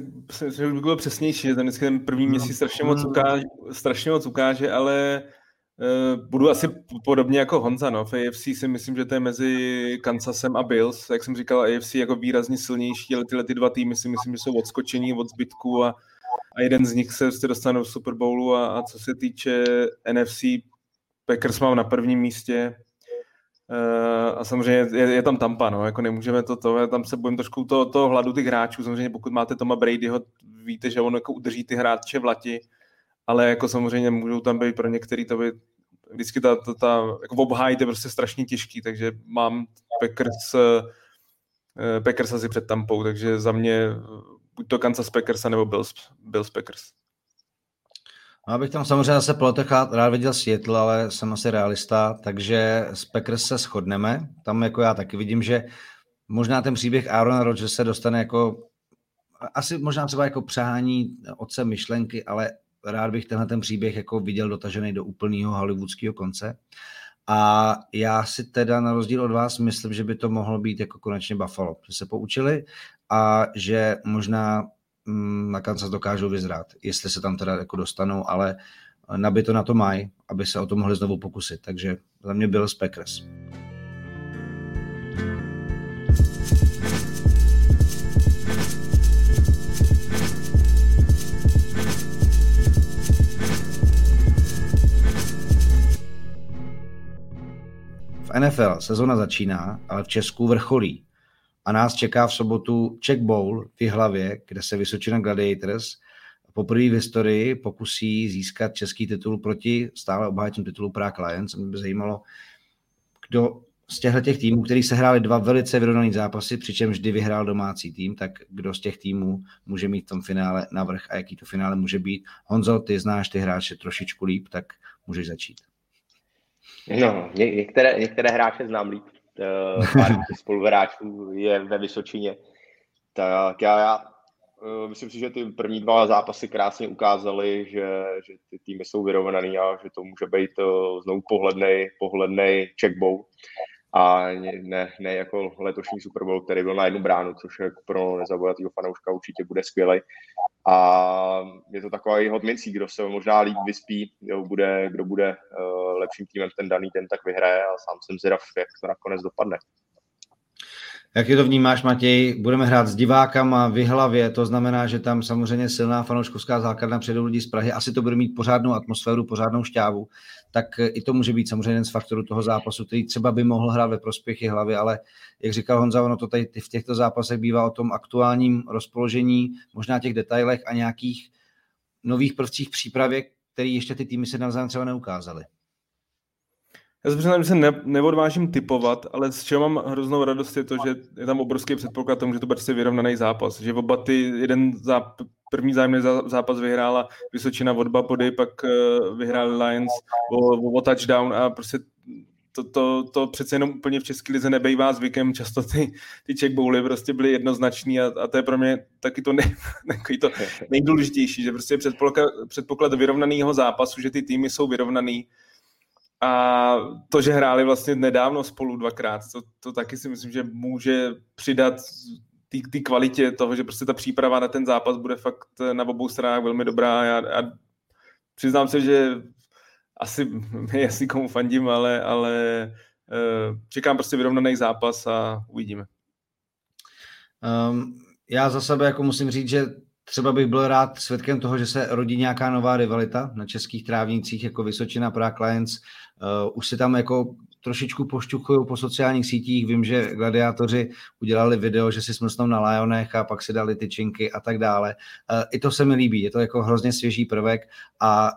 by bylo přesnější, že ten první měsíc strašně moc ukáže, ale budu asi podobně jako Honza, no. V AFC si myslím, že to je mezi Kansasem a Bills. Jak jsem říkal, AFC jako výrazně silnější, ale tyhle ty dva týmy si myslím, že jsou odskočení od zbytku a jeden z nich se dostanou do Super Bowlu a co se týče NFC, Packers mám na prvním místě a samozřejmě je tam Tampa, no, jako nemůžeme tam se bojím trošku toho hladu těch hráčů, samozřejmě pokud máte Toma Bradyho, víte, že on jako udrží ty hráče v lati, ale jako samozřejmě můžou tam být pro některý, to by vždycky jako obhájit je prostě strašně těžký, takže mám Packers asi před Tampou, takže za mě buď to Kansas Packers, nebo Bills Packers. Já bych tam samozřejmě zase plotech rád viděl Seattle, ale jsem asi realista, takže s Packers se shodneme. Tam jako já taky vidím, že možná ten příběh Aarona Rodgerse se dostane jako, asi možná třeba jako přehání otce myšlenky, ale rád bych tenhle ten příběh jako viděl dotažený do úplného hollywoodského konce. A já si teda na rozdíl od vás myslím, že by to mohlo být jako konečně Buffalo, že se poučili a že možná na Kansas dokážou vyzrát, jestli se tam teda jako dostanou, ale nabito na to mají, aby se o to mohli znovu pokusit. Takže za mě byl Packers. V NFL sezona začíná, ale v Česku vrcholí. A nás čeká v sobotu Czech Bowl v Jihlavě, kde se Vysočina Gladiators poprvé v historii pokusí získat český titul proti stále obhájcům titulu Prague Lions. Mě by zajímalo, kdo z těchto týmů, který se hráli dva velice vyrovnaný zápasy, přičemž vždy vyhrál domácí tým, tak kdo z těch týmů může mít v tom finále navrch a jaký to finále může být. Honzo, ty znáš ty hráče trošičku líp, tak můžeš začít. No, některé hráče znám líp. Pár spoluhráčů je ve Vysočině. Tak já myslím si, že ty první dva zápasy krásně ukázaly, že ty týmy jsou vyrovnaný a že to může být znovu pohlednej Czech Bowl. A ne jako letošní Super Bowl, který byl na jednu bránu, což pro nezaujatýho fanouška určitě bude skvělej. A je to takový hot mincí, kdo se možná líp vyspí, kdo bude lepším týmem ten daný den, tak vyhraje a sám jsem zvědav, jak to nakonec dopadne. Jak je to vnímáš, Matěj? Budeme hrát s divákama v Jihlavě, to znamená, že tam samozřejmě silná fanouškovská základna přijedou lidi z Prahy, asi to bude mít pořádnou atmosféru, pořádnou šťávu, tak i to může být samozřejmě jeden z faktorů toho zápasu, který třeba by mohl hrát ve prospěch Jihlavy, ale jak říkal Honza, ono to tady v těchto zápasech bývá o tom aktuálním rozpoložení, možná těch detailech a nějakých nových prvcích přípravě, které ještě ty týmy se navzájem třeba neukázaly. Já se přiznám, že se neodvážím tipovat, ale s čím mám hroznou radost je to, že je tam obrovský předpoklad tomu, že to bude prostě vyrovnaný zápas. Že oba první zájemný zápas vyhrála Vysočina od dva body, pak vyhráli Lions o touchdown a prostě to přece jenom úplně v České lize nebejvá zvykem. Často ty Czech Bowly prostě byly jednoznačný a to je pro mě taky to nejdůležitější, že prostě je předpoklad vyrovnaného zápasu, že ty týmy jsou vyrovnaný. A to, že hráli vlastně nedávno spolu dvakrát, to taky si myslím, že může přidat ty kvalitě toho, že prostě ta příprava na ten zápas bude fakt na obou stranách velmi dobrá. Já přiznám se, že asi komu fandím, ale čekám prostě vyrovnaný zápas a uvidíme. Já za sebe jako musím říct, že třeba bych byl rád svědkem toho, že se rodí nějaká nová rivalita na českých trávnicích, jako Vysočina, Prague Lions. Už se tam jako trošičku pošťuchují po sociálních sítích. Vím, že gladiátoři udělali video, že si smlsnou na Lionech a pak si dali tyčinky a tak dále. I to se mi líbí, je to jako hrozně svěží prvek a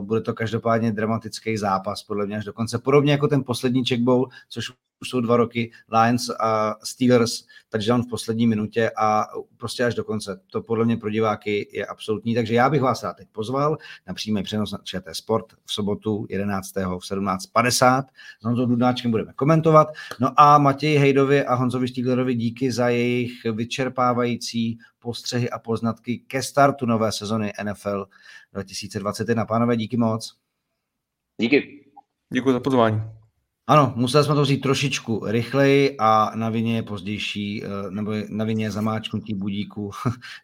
bude to každopádně dramatický zápas, podle mě až dokonce. Podobně jako ten poslední Czech Bowl, což už jsou 2 roky, Lions a Steelers, touchdown v poslední minutě a prostě až do konce. To podle mě pro diváky je absolutní, takže já bych vás rád teď pozval na přímý přenos na ČT Sport v sobotu 11. v 17:50. S Honzou Dudnáčkem budeme komentovat. No a Matěji Hejdovi a Honzovi Štíglerovi díky za jejich vyčerpávající postřehy a poznatky ke startu nové sezony NFL 2021. Pánové, díky moc. Díky. Děkuji za pozvání. Ano, museli jsme to vzít trošičku rychleji a na vině je pozdější, nebo na vině zamáčknutí budíku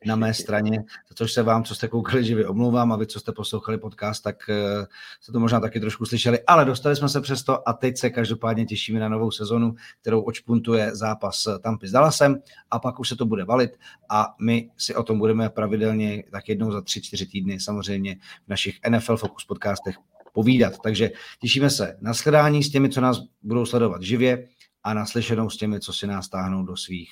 na mé straně, což se vám, co jste koukali živě, omlouvám, a vy, co jste poslouchali podcast, tak jste to možná taky trošku slyšeli, ale dostali jsme se přesto a teď se každopádně těšíme na novou sezonu, kterou odšpuntuje zápas Tampy s Dallasem a pak už se to bude valit a my si o tom budeme pravidelně tak jednou za 3-4 týdny samozřejmě v našich NFL Focus podcastech povídat. Takže těšíme se na shledání s těmi, co nás budou sledovat živě, a na slyšenou s těmi, co si nás táhnou do svých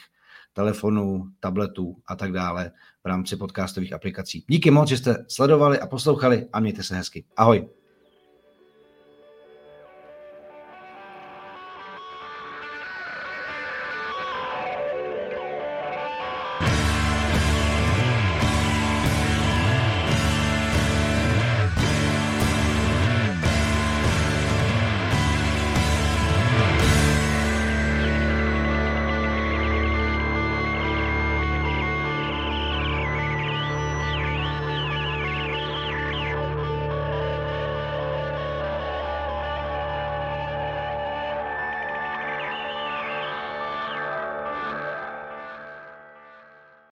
telefonů, tabletů a tak dále v rámci podcastových aplikací. Díky moc, že jste sledovali a poslouchali a mějte se hezky. Ahoj.